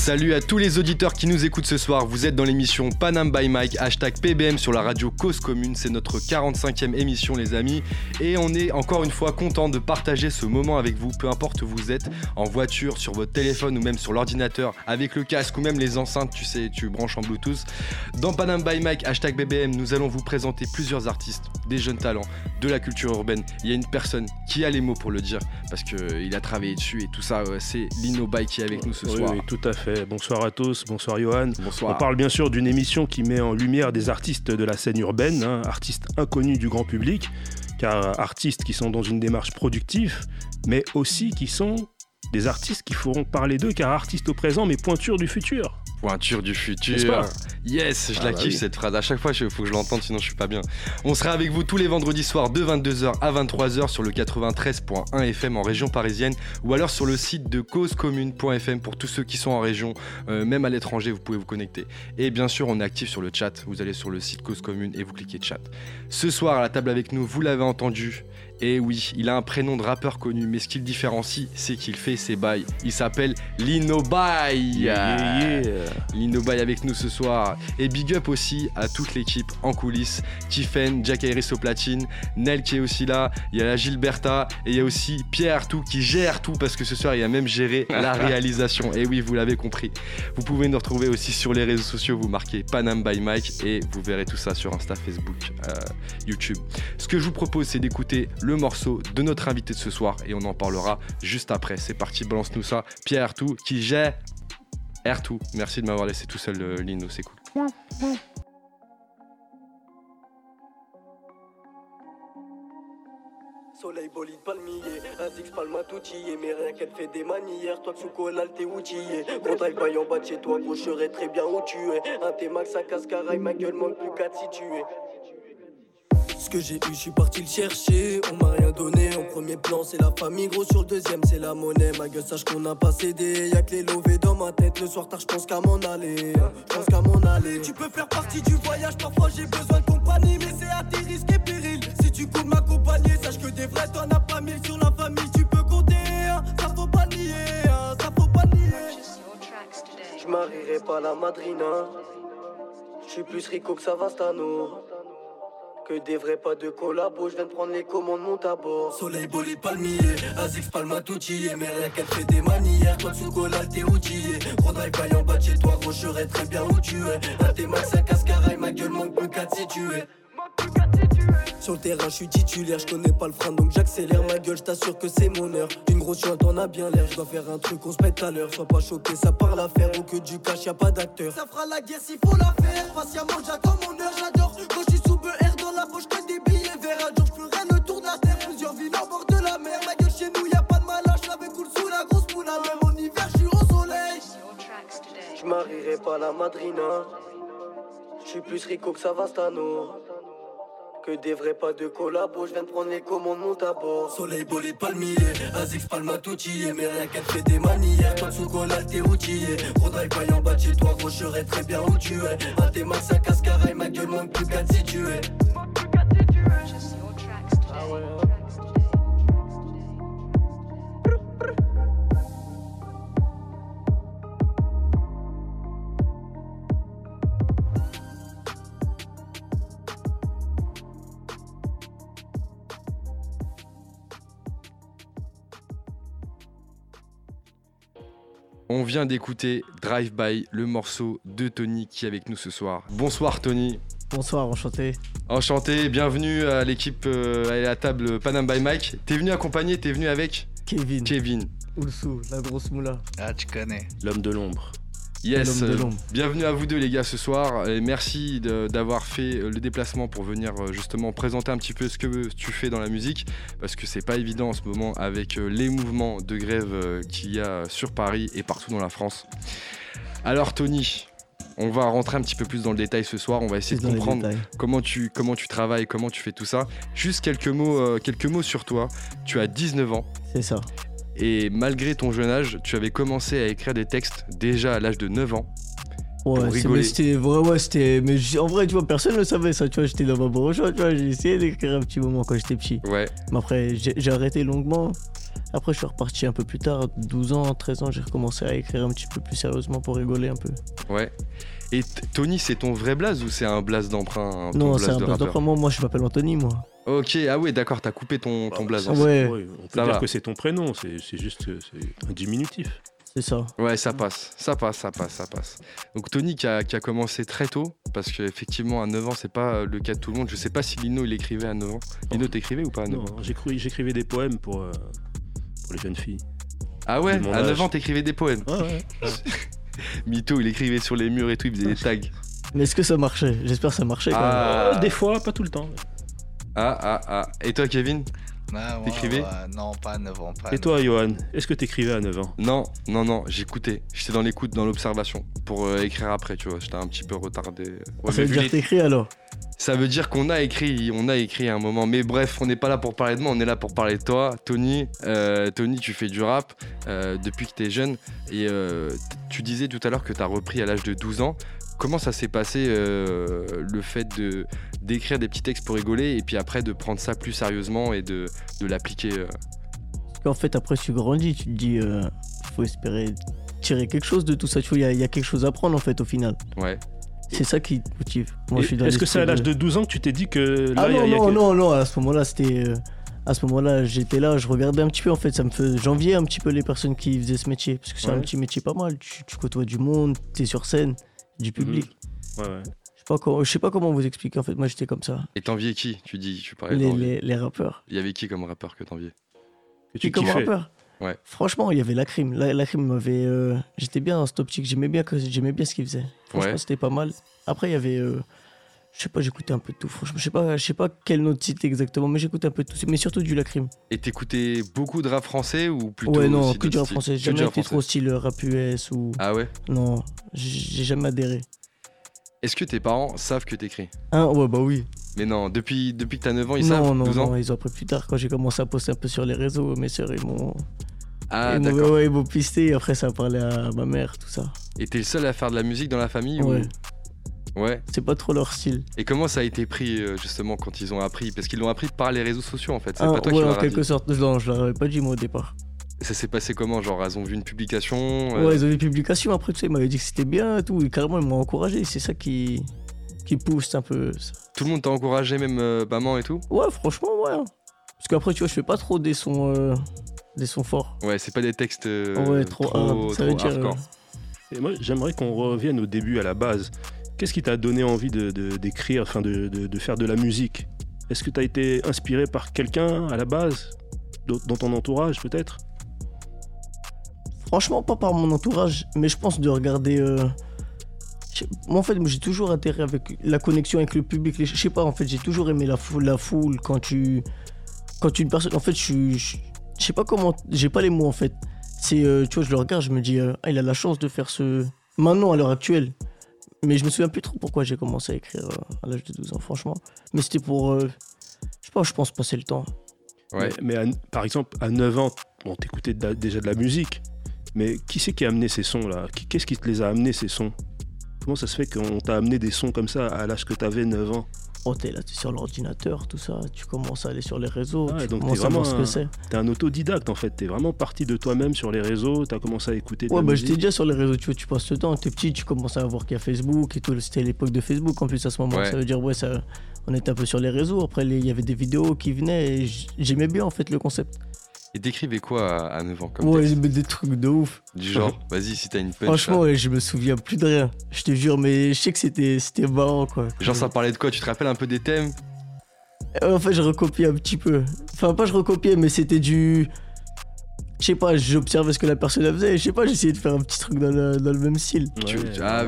Salut à tous les auditeurs qui nous écoutent ce soir, vous êtes dans l'émission Paname by Mike, #PBM sur la radio Cause Commune, c'est notre 45e émission les amis, et on est encore une fois content de partager ce moment avec vous, peu importe où vous êtes, en voiture, sur votre téléphone ou même sur l'ordinateur, avec le casque ou même les enceintes, tu sais, tu branches en Bluetooth. Dans Paname by Mike, #PBM, nous allons vous présenter plusieurs artistes, des jeunes talents, de la culture urbaine. Il y a une personne qui a les mots pour le dire, parce qu'il a travaillé dessus et tout ça, c'est Lino Bay qui est avec nous ce soir. Oui, tout à fait. Bonsoir à tous, bonsoir Johan. Bonsoir. On parle bien sûr d'une émission qui met en lumière des artistes de la scène urbaine, hein, artistes inconnus du grand public, car artistes qui sont dans une démarche productive, mais aussi qui sont des artistes qui feront parler d'eux, car artistes au présent, mais pointures du futur. Pointure du futur. Yes, je la kiffe cette phrase. À chaque fois, il faut que je l'entende, sinon je suis pas bien. On sera avec vous tous les vendredis soirs de 22h à 23h sur le 93.1 FM en région parisienne ou alors sur le site de causecommune.fm pour tous ceux qui sont en région, même à l'étranger, vous pouvez vous connecter. Et bien sûr, on est actif sur le chat. Vous allez sur le site Cause Commune et vous cliquez chat. Ce soir, à la table avec nous, vous l'avez entendu. Et oui, il a un prénom de rappeur connu, mais ce qui le différencie, c'est qu'il fait ses bails. Il s'appelle Lino Bay. Lino Bay avec nous ce soir. Et big up aussi à toute l'équipe en coulisses. Tiffen, Jack Harris au platine, Nel qui est aussi là, il y a la Gilberta, et il y a aussi Pierre Artout qui gère tout, parce que ce soir, il a même géré la réalisation. Et oui, vous l'avez compris. Vous pouvez nous retrouver aussi sur les réseaux sociaux, vous marquez Paname by Mike, et vous verrez tout ça sur Insta, Facebook, YouTube. Ce que je vous propose, c'est d'écouter le morceau de notre invité de ce soir et on en parlera juste après. C'est parti, balance-nous ça. Pierre Artout qui gère Artout. Merci de m'avoir laissé tout seul, Lino, c'est cool. Soleil, bolide, palmier, un six palma toutillé. Mais rien qu'elle fait des manières, toi que sous conal t'es outillé. Gros drive bail en bas de chez toi, gros je serais très bien où tu es. Un T-Max à cascaraille, ma gueule manque plus qu'à te situer. Ce que j'ai eu, je suis parti le chercher, on m'a rien donné. En premier plan, c'est la famille, gros, sur le deuxième, c'est la monnaie. Ma gueule, sache qu'on n'a pas cédé, y'a que les lovés dans ma tête. Le soir tard, j'pense qu'à m'en aller, j'pense qu'à m'en aller. Tu peux faire partie du voyage, parfois j'ai besoin de compagnie. Mais c'est à tes risques et périls, si tu comptes m'accompagner. Sache que des vrais, t'en as pas mille, sur la famille tu peux compter. Ça faut pas nier, ça faut pas nier. J'marierai pas la madrina, j'suis plus rico que Savastano. Que des vrais, pas de collabo, je viens de prendre les commandes, monte à bord. Soleil, bolide, palmier, Azix, Palma, toutillé. Mais rien qu'elle fait des manières, toi sous collal, t'es outillé. Gros drive bail en bas de chez toi, gros je serais très bien où tu es. Un T-Max, un cascaraille, ma gueule manque plus qu'à te situer. Sur le terrain, je suis titulaire, je connais pas le frein donc j'accélère. Ma gueule, je t'assure que c'est mon heure. D'une grosse chante, t'en as bien l'air. Je dois faire un truc, on se pète à l'heure. Sois pas choqué, ça part l'affaire. Ou que du cash, y'a pas d'acteur. Ça fera la guerre s'il faut la faire. Patiemment, j'attends mon heure, j'adore. Quand je suis sous BR dans la poche, je des billets verts. Un jour, je ferai le tour de la terre. Plusieurs villes en bord de la mer. Ma gueule, chez nous, y'a pas de malage. La coule sous la grosse moula. Même en hiver, je suis au soleil. Je marierai pas la madrina. Je suis plus rico que Savastano. Que des vrais, pas de collabo, je viens de prendre les commandes, monte à bord. Soleil, bolide, palmier, Azix, Palma, toutillé. Mais rien qu'elle fait des manières, toi sous collal, t'es outillé. Gros drive bail en bas de chez toi, gros je serais très bien où tu es. Un T-Max, un cascaraille, ma gueule manque plus qu'à te situer. Ah ouais, ouais. On vient d'écouter Drive By, le morceau de Tony qui est avec nous ce soir. Bonsoir Tony. Bonsoir, enchanté. Enchanté, bienvenue à l'équipe à la table Paname by Mike. T'es venu accompagner, t'es venu avec Kevin. Oulsou, la grosse moula. Ah, tu connais. L'homme de l'ombre. Yes, bienvenue à vous deux les gars ce soir et merci d'avoir fait le déplacement pour venir justement présenter un petit peu ce que tu fais dans la musique parce que c'est pas évident en ce moment avec les mouvements de grève qu'il y a sur Paris et partout dans la France. Alors Tony, on va rentrer un petit peu plus dans le détail ce soir, on va essayer de comprendre comment tu travailles, comment tu fais tout ça. Juste quelques mots sur toi, tu as 19 ans. C'est ça. Et malgré ton jeune âge, tu avais commencé à écrire des textes déjà à l'âge de 9 ans. Ouais, c'était vrai. Mais en vrai, tu vois, personne ne savait ça. Tu vois, j'étais dans ma broche, tu vois, j'ai essayé d'écrire un petit moment quand j'étais petit. Ouais. Mais après, j'ai arrêté longuement. Après, je suis reparti un peu plus tard, 12 ans, 13 ans, j'ai recommencé à écrire un petit peu plus sérieusement pour rigoler un peu. Ouais. Et Tony, c'est ton vrai blaze ou c'est un blaze d'emprunt? Non, c'est un blaze d'emprunt. Moi, je m'appelle Anthony, moi. Ok, ah ouais, d'accord, t'as coupé ton blaze. Ouais. Ouais, on peut dire que c'est ton prénom, c'est juste un diminutif. C'est ça. Ouais, ça passe. Donc Tony qui a commencé très tôt, parce qu'effectivement à 9 ans, c'est pas le cas de tout le monde. Je sais pas si Lino il écrivait à 9 ans. Lino, t'écrivais ou pas à 9 ans? Non, j'écrivais des poèmes pour les jeunes filles. Ah ouais, à 9 ans t'écrivais des poèmes? Ouais. Mytho, il écrivait sur les murs et tout, il faisait des tags. Mais est-ce que ça marchait? J'espère que ça marchait quand même. Des fois, pas tout le temps. Et toi Kevin? Non, t'écrivais? Non, pas à 9 ans. Et toi, Johan, est-ce que t'écrivais à 9 ans? Non, j'écoutais. J'étais dans l'écoute, dans l'observation, pour écrire après, tu vois. J'étais un petit peu retardé. Ouais, ça veut dire t'écris alors? Ça veut dire qu'on a écrit, à un moment. Mais bref, on n'est pas là pour parler de moi, on est là pour parler de toi. Tony, tu fais du rap depuis que t'es jeune. Et tu disais tout à l'heure que t'as repris à l'âge de 12 ans. Comment ça s'est passé le fait d'écrire des petits textes pour rigoler et puis après de prendre ça plus sérieusement et de l'appliquer En fait, après, tu grandis, tu te dis faut espérer tirer quelque chose de tout ça. Tu vois, il y a quelque chose à prendre en fait au final. Ouais. C'est ça qui te motive. Moi, je suis dans est-ce que c'est à l'âge de 12 ans que tu t'es dit que là, non, à ce moment-là, c'était. À ce moment-là, j'étais là, je regardais un petit peu en fait, j'enviais un petit peu les personnes qui faisaient ce métier parce que c'est un petit métier pas mal. Tu côtoies du monde, t'es sur scène. Du public. Ouais. Je sais pas comment vous expliquer en fait, moi j'étais comme ça. Et t'enviais qui? Tu parlais les rappeurs. Il y avait qui comme rappeur que t'enviais? Comme rappeur? Ouais. Franchement, il y avait Lacrim. Lacrim m'avait. J'étais bien dans cette optique, j'aimais bien ce qu'il faisait. Franchement, c'était pas mal. Après, il y avait. Je sais pas, j'écoutais un peu de tout. Franchement, je sais pas quel nom de site exactement, mais j'écoutais un peu de tout, mais surtout du Lacrim. Et t'écoutais beaucoup de rap français ou plutôt? Ouais, non, que du rap français. J'ai jamais été trop style rap US ou. Ah ouais? Non, j'ai jamais adhéré. Est-ce que tes parents savent que t'écris? Ouais, bah oui. Mais non, depuis que t'as 9 ans, ils savent? Non, ils ont appris plus tard quand j'ai commencé à poster un peu sur les réseaux. Mes sœurs, ils m'ont. Ah, d'accord. Ouais, ils m'ont pisté et après, ça a parlé à ma mère, tout ça. Et t'es le seul à faire de la musique dans la famille? Ouais. Ouais. C'est pas trop leur style. Et comment ça a été pris justement quand ils ont appris? Parce qu'ils l'ont appris par les réseaux sociaux en fait. C'est pas toi qui leur a dit. En quelque sorte. Non, je leur avais pas dit moi au départ. Ça s'est passé comment? Genre, ils ont vu une publication ils ont vu une publication. Après, tu sais, ils m'avaient dit que c'était bien et tout. Et carrément, ils m'ont encouragé. C'est ça qui pousse un peu. Ça. Tout le monde t'a encouragé, même maman et tout? Ouais, franchement, ouais. Parce qu'après, tu vois, je fais pas trop des sons forts. Ouais, c'est pas des textes. Ouais, trop ça veut dire. Et moi, j'aimerais qu'on revienne au début, à la base. Qu'est-ce qui t'a donné envie d'écrire, enfin de faire de la musique? Est-ce que t'as été inspiré par quelqu'un à la base, dans ton entourage peut-être? Franchement, pas par mon entourage, mais je pense de regarder. Moi en fait, j'ai toujours intérêt avec la connexion avec le public. Je sais pas, en fait, j'ai toujours aimé la foule quand tu une personne. En fait, je sais pas comment, j'ai pas les mots en fait. C'est, tu vois, je le regarde, je me dis, il a la chance de faire ce maintenant à l'heure actuelle. Mais je me souviens plus trop pourquoi j'ai commencé à écrire à l'âge de 12 ans, franchement. Mais c'était pour, je sais pas, je pense passer le temps. Ouais, mais par exemple, à 9 ans, on t'écoutait déjà de la musique. Mais qui c'est qui a amené ces sons-là? Qu'est-ce qui te les a amenés, ces sons? Comment ça se fait qu'on t'a amené des sons comme ça à l'âge que t'avais 9 ans? Oh, t'es là, t'es sur l'ordinateur, tout ça. Tu commences à aller sur les réseaux, donc commences à voir ce que c'est. T'es un autodidacte, en fait. T'es vraiment parti de toi-même sur les réseaux. T'as commencé à écouter de la musique. J'étais déjà sur les réseaux. Tu vois, tu passes le temps. T'es petit, tu commences à voir qu'il y a Facebook et tout. C'était l'époque de Facebook, en plus, à ce moment. Ouais. Ça veut dire, on était un peu sur les réseaux. Après, il y avait des vidéos qui venaient et j'aimais bien, en fait, le concept. Et t'écrivais quoi à 9 ans comme des trucs de ouf. Du genre, vas-y, si t'as une punch. Franchement, je me souviens plus de rien. Je te jure, mais je sais que c'était marrant, quoi. Genre, ça parlait de quoi? Tu te rappelles un peu des thèmes? En fait, je recopiais un petit peu. Enfin, pas je recopiais, mais c'était du... Je sais pas, j'observais ce que la personne faisait. Je sais pas, j'essayais de faire un petit truc dans le même style. Oui,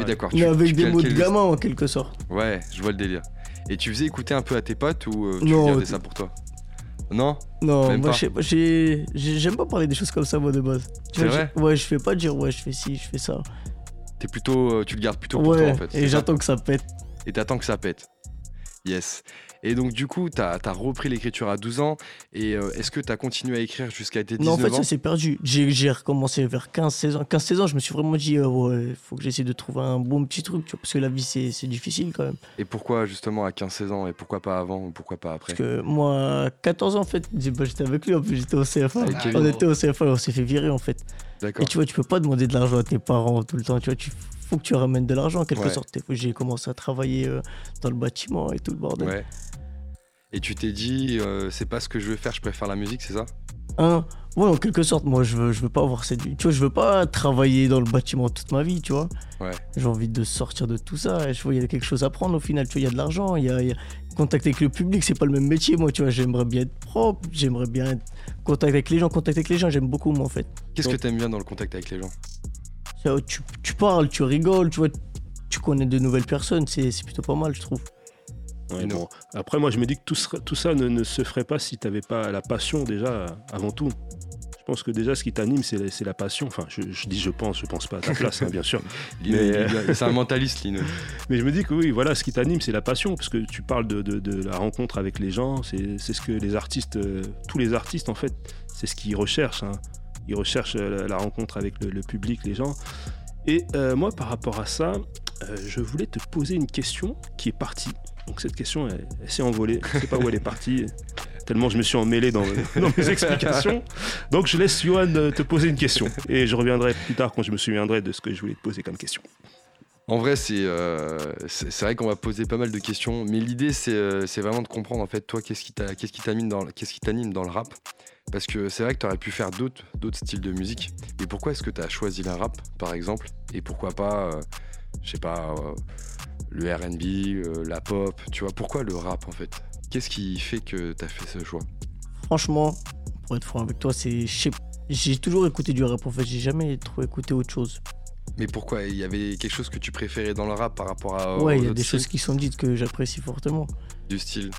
d'accord. Mais avec des mots de gamin, en quelque sorte. Ouais, je vois le délire. Et tu faisais écouter un peu à tes potes ou tu regardais ça pour toi? Non, moi j'aime pas parler des choses comme ça, moi, de base. C'est vrai? Ouais, je fais pas dire je fais ci, je fais ça. Tu le gardes plutôt pour toi, en fait. Et j'attends que ça pète. Yes. Et donc, du coup, t'as repris l'écriture à 12 ans. Et est-ce que t'as continué à écrire jusqu'à tes 19 ans ? Non, en fait, ça s'est perdu. J'ai recommencé vers 15-16 ans. 15-16 ans, je me suis vraiment dit, ouais, faut que j'essaie de trouver un bon petit truc, tu vois, parce que la vie, c'est difficile quand même. Et pourquoi, justement, à 15-16 ans ? Et pourquoi pas avant ou pourquoi pas après ? Parce que moi, à 14 ans, en fait, j'étais avec lui, en plus, j'étais au CFA. Ah, on était au CFA et on s'est fait virer, en fait. D'accord. Et tu vois, tu peux pas demander de l'argent à tes parents tout le temps, tu vois, faut que tu ramènes de l'argent en quelque sorte. J'ai commencé à travailler dans le bâtiment et tout le bordel. Ouais. Et tu t'es dit, c'est pas ce que je veux faire, je préfère la musique, c'est ça ? Ouais, en quelque sorte, moi je veux pas avoir cette vie. Tu vois, je veux pas travailler dans le bâtiment toute ma vie, tu vois. Ouais. J'ai envie de sortir de tout ça. Et je vois, il y a quelque chose à prendre au final, tu vois, il y a de l'argent, il y a contact avec le public, c'est pas le même métier, moi, tu vois, j'aimerais bien être propre, j'aimerais bien être contact avec les gens, j'aime beaucoup moi en fait. Qu'est-ce que t'aimes bien dans le contact avec les gens ? Tu parles, tu rigoles, tu vois, tu connais de nouvelles personnes, c'est plutôt pas mal, je trouve. Ouais, non. Après, moi, je me dis que tout ça ne se ferait pas si tu n'avais pas la passion déjà avant tout. Je pense que déjà, ce qui t'anime, c'est la passion. Enfin, je pense pas à ta place, hein, bien sûr. Mais c'est un mentaliste, Lino. Mais je me dis que oui, voilà, ce qui t'anime, c'est la passion, parce que tu parles de la rencontre avec les gens. C'est ce que les artistes, tous les artistes, en fait, c'est ce qu'ils recherchent, hein. Ils recherchent la rencontre avec le public, les gens. Et moi, par rapport à ça, je voulais te poser une question qui est partie. Donc cette question, elle s'est envolée. Je ne sais pas où elle est partie, tellement je me suis emmêlé dans mes explications. Donc je laisse Johan te poser une question. Et je reviendrai plus tard quand je me souviendrai de ce que je voulais te poser comme question. En vrai, c'est vrai qu'on va poser pas mal de questions. Mais l'idée, c'est vraiment de comprendre, en fait, toi, qu'est-ce qui t'anime dans le rap ? Parce que c'est vrai que tu aurais pu faire d'autres styles de musique. Mais pourquoi est-ce que tu as choisi la rap, par exemple ? Et pourquoi pas, je sais pas, le R&B, la pop, tu vois ? Pourquoi le rap, en fait ? Qu'est-ce qui fait que tu as fait ce choix ? Franchement, pour être franc avec toi, j'ai toujours écouté du rap, en fait. J'ai jamais trop écouté autre chose. Mais pourquoi ? Il y avait quelque chose que tu préférais dans le rap par rapport à... Ouais, il y a des choses qui sont dites que j'apprécie fortement. Du style ?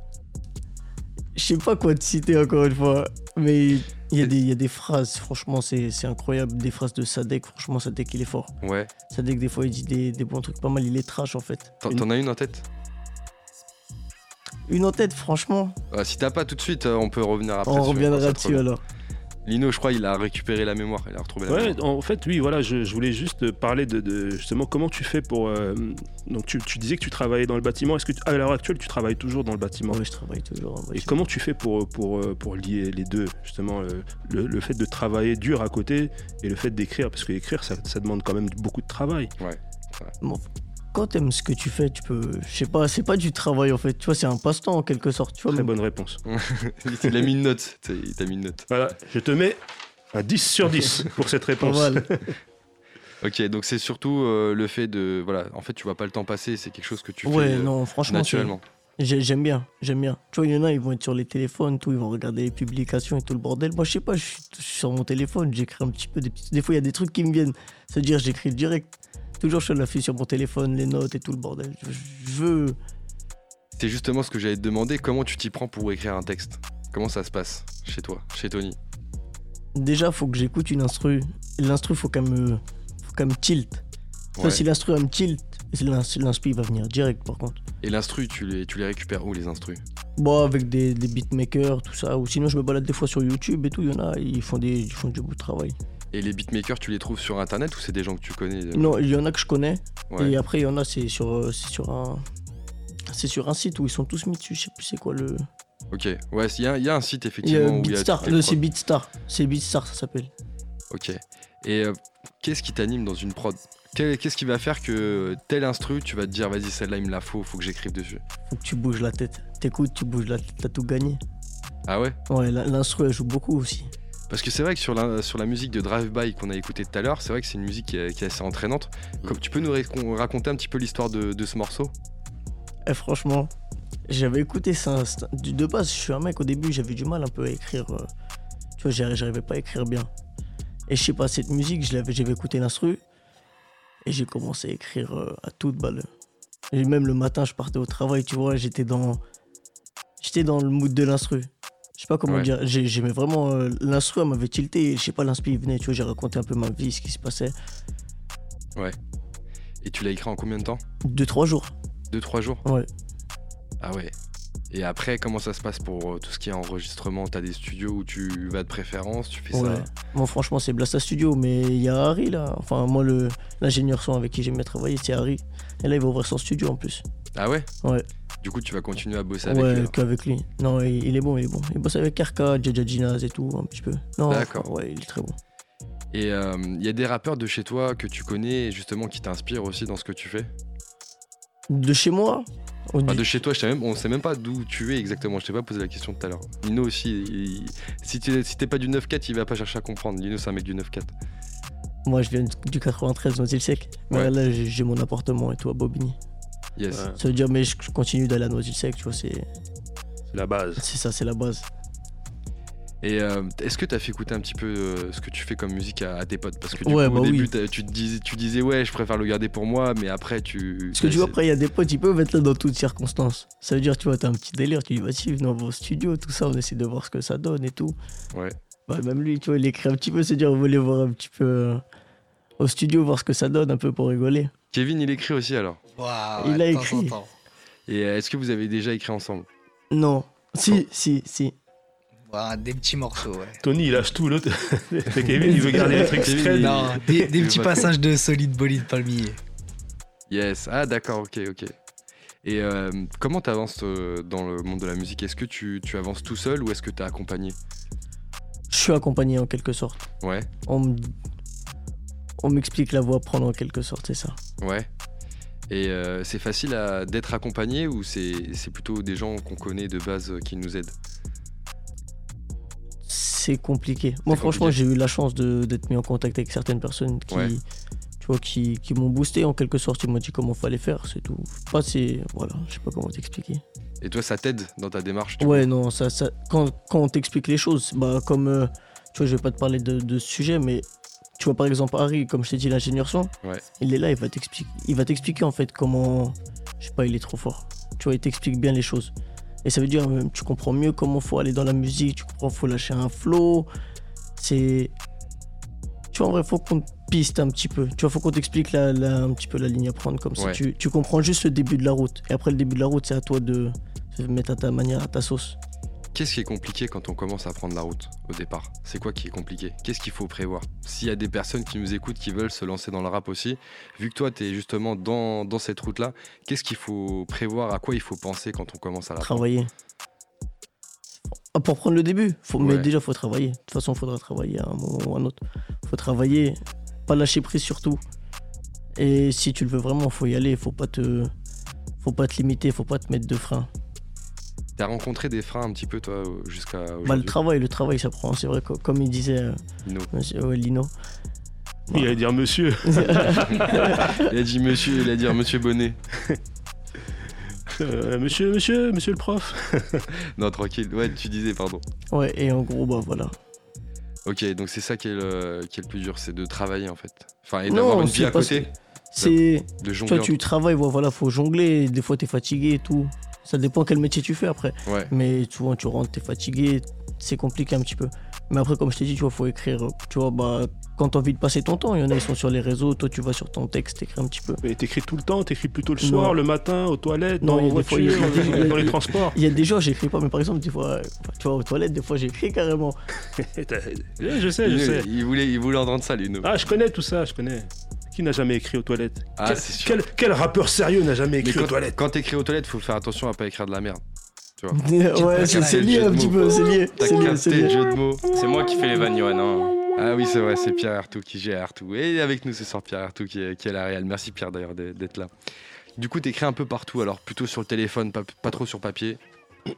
Je sais pas quoi te citer encore une fois, mais il y a des phrases, franchement, c'est incroyable. Des phrases de Sadek, franchement, Sadek, il est fort. Ouais. Sadek, des fois, il dit des bons trucs pas mal, il est trash, en fait. T'en as une en tête ? Une en tête, franchement. Si t'as pas tout de suite, on peut revenir après. On reviendra dessus, alors. Lino, je crois, il a récupéré la mémoire, il a retrouvé la mémoire. En fait, oui, voilà, je voulais juste parler de justement comment tu fais pour... donc, tu disais que tu travaillais dans le bâtiment. Est-ce que, à l'heure actuelle, tu travailles toujours dans le bâtiment ? Oui, je travaille toujours dans le bâtiment. Et comment tu fais pour lier les deux, justement, le fait de travailler dur à côté et le fait d'écrire ? Parce que écrire, ça demande quand même beaucoup de travail. Ouais. Bon, quand t'aimes ce que tu fais, tu peux... Je sais pas, c'est pas du travail, en fait. Tu vois, c'est un passe-temps, en quelque sorte. Tu vois, très bonne réponse. Il a mis une note. Il t'a mis une note. Voilà, je te mets un 10 sur 10 pour cette réponse. Ok, donc c'est surtout le fait de... Voilà, en fait, tu vois pas le temps passer. C'est quelque chose que tu fais non, franchement, naturellement. J'aime bien. Tu vois, il y en a, ils vont être sur les téléphones, tout, ils vont regarder les publications et tout le bordel. Moi, je sais pas, je suis sur mon téléphone, j'écris un petit peu. Des fois, il y a des trucs qui me viennent. C'est-à-dire, j'écris direct. Toujours je l'affiche sur mon téléphone, les notes et tout le bordel. Je veux... C'est justement ce que j'allais te demander. Comment tu t'y prends pour écrire un texte ? Comment ça se passe chez toi, chez Tony ? Déjà, faut que j'écoute une instru. L'instru, faut qu'elle me tilt. Ouais. Enfin, si l'instru, elle me tilt, l'instru, il va venir direct, par contre. Et l'instru, tu les récupères où, les instrus ? Bon, avec des beatmakers, tout ça. Ou sinon, je me balade des fois sur YouTube et tout. Il y en a, ils font du bout de travail. Et les beatmakers, tu les trouves sur internet ou c'est des gens que tu connais ? Non, il y en a que je connais. Ouais. Et après, il y en a, c'est sur un site où ils sont tous mis dessus. Je sais plus c'est quoi le... Ok, ouais, il y a un site effectivement. Beatstar, c'est Beatstar. C'est Beatstar, ça s'appelle. Ok. Et qu'est-ce qui t'anime dans une prod ? Qu'est-ce qui va faire que tel instru, tu vas te dire, vas-y, celle-là, il me la faut que j'écrive dessus ? Faut que tu bouges la tête. T'écoutes, tu bouges la tête, t'as tout gagné. Ah ouais ? Ouais, l'instru, elle joue beaucoup aussi. Parce que c'est vrai que sur la musique de Drive By qu'on a écoutée tout à l'heure, c'est vrai que c'est une musique qui est assez entraînante. Comme tu peux nous raconter un petit peu l'histoire de ce morceau ? Franchement, j'avais écouté ça. De base, je suis un mec, au début, j'avais du mal un peu à écrire. Tu vois, j'arrivais pas à écrire bien. Et je sais pas, cette musique, j'avais écouté l'instru. Et j'ai commencé à écrire à toute balle. Et même le matin, je partais au travail, tu vois, j'étais dans le mood de l'instru. Je sais pas comment dire, j'aimais vraiment l'instru, elle m'avait tilté, je sais pas, l'inspire venait, tu vois, j'ai raconté un peu ma vie, ce qui se passait. Ouais. Et tu l'as écrit en combien de temps ? 2-3 jours. 2-3 jours ? Ouais. Ah ouais. Et après, comment ça se passe pour tout ce qui est enregistrement? T'as des studios où tu vas de préférence, tu fais ça? Moi, franchement, c'est Blasta Studio, mais il y a Harry là. Enfin, moi, l'ingénieur son avec qui j'aime bien travailler, c'est Harry. Et là, il va ouvrir son studio en plus. Ah ouais? Ouais. Du coup, tu vas continuer à bosser avec lui? Ouais, qu'avec lui. Non, il est bon, il est bon. Il bosse avec Karka, Jaja Ginaz et tout, un petit peu. Non, d'accord. Ouais, il est très bon. Et il y a des rappeurs de chez toi que tu connais, justement, qui t'inspirent aussi dans ce que tu fais? De chez moi? Enfin, de chez toi, on sait même pas d'où tu es exactement. Je t'ai pas posé la question tout à l'heure. Lino aussi, si t'es pas du 9-4, il va pas chercher à comprendre. Lino, c'est un mec du 9-4. Moi, je viens du 93, dans Noisy-le-Sec. Mais ouais. Là, j'ai mon appartement et tout à Bobigny. Yes. Ouais. Ça veut dire, mais je continue d'aller à Noisy-le-Sec, tu vois, c'est la base. C'est ça, c'est la base. Et est-ce que t'as fait écouter un petit peu ce que tu fais comme musique à tes potes? Parce que du coup, au début, tu disais ouais, je préfère le garder pour moi, mais après Parce que tu vois, après, il y a des potes, ils peuvent être là dans toutes circonstances. Ça veut dire, tu vois, t'as un petit délire, tu dis vas-y, venez au studio, tout ça, on essaie de voir ce que ça donne et tout. Ouais. Bah, même lui, tu vois, il écrit un petit peu, c'est-à-dire, on voulait voir un petit peu au studio, voir ce que ça donne, un peu pour rigoler. Kevin, il écrit aussi alors? Wow, il a écrit. Et est-ce que vous avez déjà écrit ensemble? Non. Si. Des petits morceaux, ouais. Tony, il lâche tout, l'autre. Kevin, il veut garder les trucs secrets. Non, des petits passages de solide bolide palmier. Yes, ah d'accord, ok. Et comment t'avances dans le monde de la musique? Est-ce que tu avances tout seul ou est-ce que t'es accompagné? Je suis accompagné en quelque sorte. Ouais. On m'explique la voie à prendre en quelque sorte, c'est ça. Ouais. Et c'est facile d'être accompagné ou c'est plutôt des gens qu'on connaît de base qui nous aident? C'est compliqué. Moi, franchement, j'ai eu la chance d'être mis en contact avec certaines personnes qui m'ont boosté en quelque sorte. Ils m'ont dit comment fallait faire, c'est tout. Voilà, je sais pas comment t'expliquer. Et toi, ça t'aide dans ta démarche? Ouais, non, ça quand on t'explique les choses, bah comme tu vois, je vais pas te parler de ce sujet, mais tu vois par exemple Harry, comme je t'ai dit, l'ingénieur son, ouais. Il est là, il va t'expliquer en fait comment, je sais pas, il est trop fort. Tu vois, il t'explique bien les choses. Et ça veut dire, tu comprends mieux comment faut aller dans la musique, tu comprends, faut lâcher un flow. Tu vois, en vrai, faut qu'on te piste un petit peu. Tu vois, faut qu'on t'explique un petit peu la ligne à prendre, comme ça. Ouais. Tu comprends juste le début de la route. Et après, le début de la route, c'est à toi de mettre à ta manière, à ta sauce. Qu'est-ce qui est compliqué quand on commence à prendre la route au départ? C'est quoi qui est compliqué? Qu'est-ce qu'il faut prévoir? S'il y a des personnes qui nous écoutent, qui veulent se lancer dans le rap aussi, vu que toi, tu es justement dans cette route-là, qu'est-ce qu'il faut prévoir? À quoi il faut penser quand on commence à la travailler? Pour prendre le début, mais déjà, il faut travailler. De toute façon, il faudra travailler à un moment ou à un autre. Il faut travailler, pas lâcher prise surtout. Et si tu le veux vraiment, il faut y aller. Il ne faut pas te limiter, il ne faut pas te mettre de frein. T'as rencontré des freins un petit peu, toi, jusqu'à aujourd'hui? Bah, le travail, ça prend, c'est vrai, comme il disait Lino. Bah. Il allait dire monsieur. il a dit monsieur Bonnet. Monsieur le prof. Non, tranquille, ouais, tu disais, pardon. Ouais, et en gros, bah voilà. Ok, donc c'est ça qui est le plus dur, c'est de travailler, en fait. Enfin, et d'avoir une vie à côté. C'est... Toi, tu travailles, voilà, faut jongler, des fois t'es fatigué et tout. Ça dépend quel métier tu fais après. Ouais. Mais souvent tu rentres, t'es fatigué, c'est compliqué un petit peu. Mais après, comme je t'ai dit, tu vois, faut écrire. Tu vois, bah, quand t'as envie de passer ton temps, il y en a, ils sont sur les réseaux, toi tu vas sur ton texte, t'écris un petit peu. Mais t'écris tout le temps, t'écris plutôt le soir, le matin, aux toilettes, dans les transports. Il y a des jours, j'écris pas, mais par exemple, des fois, tu vois, aux toilettes, des fois j'écris carrément. Je sais. Il voulait entendre ça, Lino. Ah, je connais tout ça. Qui n'a jamais écrit aux toilettes? Ah, c'est sûr. Quel rappeur sérieux n'a jamais écrit aux toilettes? Quand t'écris aux toilettes, faut faire attention à pas écrire de la merde. Tu vois. Ouais, c'est lié un petit peu, c'est lié. T'as capté le jeu de mots. C'est moi qui fais les vannes, Yoann. Ah oui, c'est vrai, c'est Pierre Artout qui gère Artout. Et avec nous ce soir, Pierre Artout qui est à la réal. Merci Pierre d'ailleurs d'être là. Du coup, t'écris un peu partout, alors plutôt sur le téléphone, pas trop sur papier.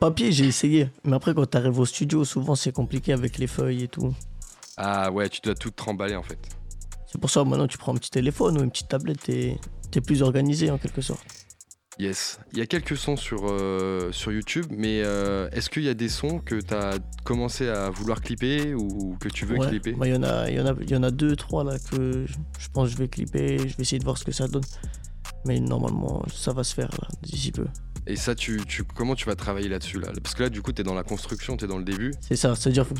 Papier, j'ai essayé. Mais après, quand t'arrives au studio, souvent c'est compliqué avec les feuilles et tout. Ah ouais, tu dois tout te remballer en fait. C'est pour ça que maintenant tu prends un petit téléphone ou une petite tablette et t'es plus organisé en quelque sorte. Yes. Il y a quelques sons sur YouTube, mais est-ce qu'il y a des sons que t'as commencé à vouloir clipper ou que tu veux clipper? Bah, il y en a 2-3 là que je pense que je vais clipper, je vais essayer de voir ce que ça donne. Mais normalement ça va se faire là, d'ici peu. Et ça, comment tu vas travailler là-dessus là? Parce que là, du coup, t'es dans la construction, t'es dans le début. C'est ça, c'est-à-dire que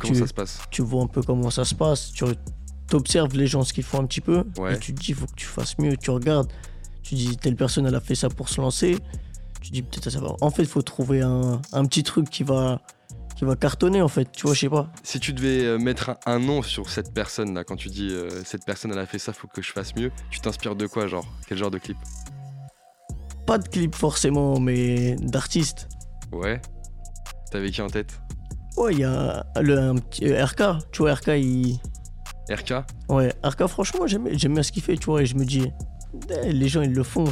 tu vois un peu comment ça se passe. T'observes les gens, ce qu'ils font un petit peu, et tu te dis, il faut que tu fasses mieux, tu regardes, tu dis, telle personne, elle a fait ça pour se lancer, Tu dis peut-être ça va. En fait, il faut trouver un petit truc qui va cartonner, en fait. Tu vois, je sais pas. Si tu devais mettre un nom sur cette personne là, quand tu dis cette personne elle a fait ça, faut que je fasse mieux, tu t'inspires de quoi, genre? Quel genre de clip? Pas de clip forcément, mais d'artistes. Ouais. T'avais qui en tête? Ouais, il y a un petit RK. Tu vois, RK, il... RK? Ouais, RK, franchement, j'aime bien ce qu'il fait, tu vois. Et je me dis, les gens, ils le font.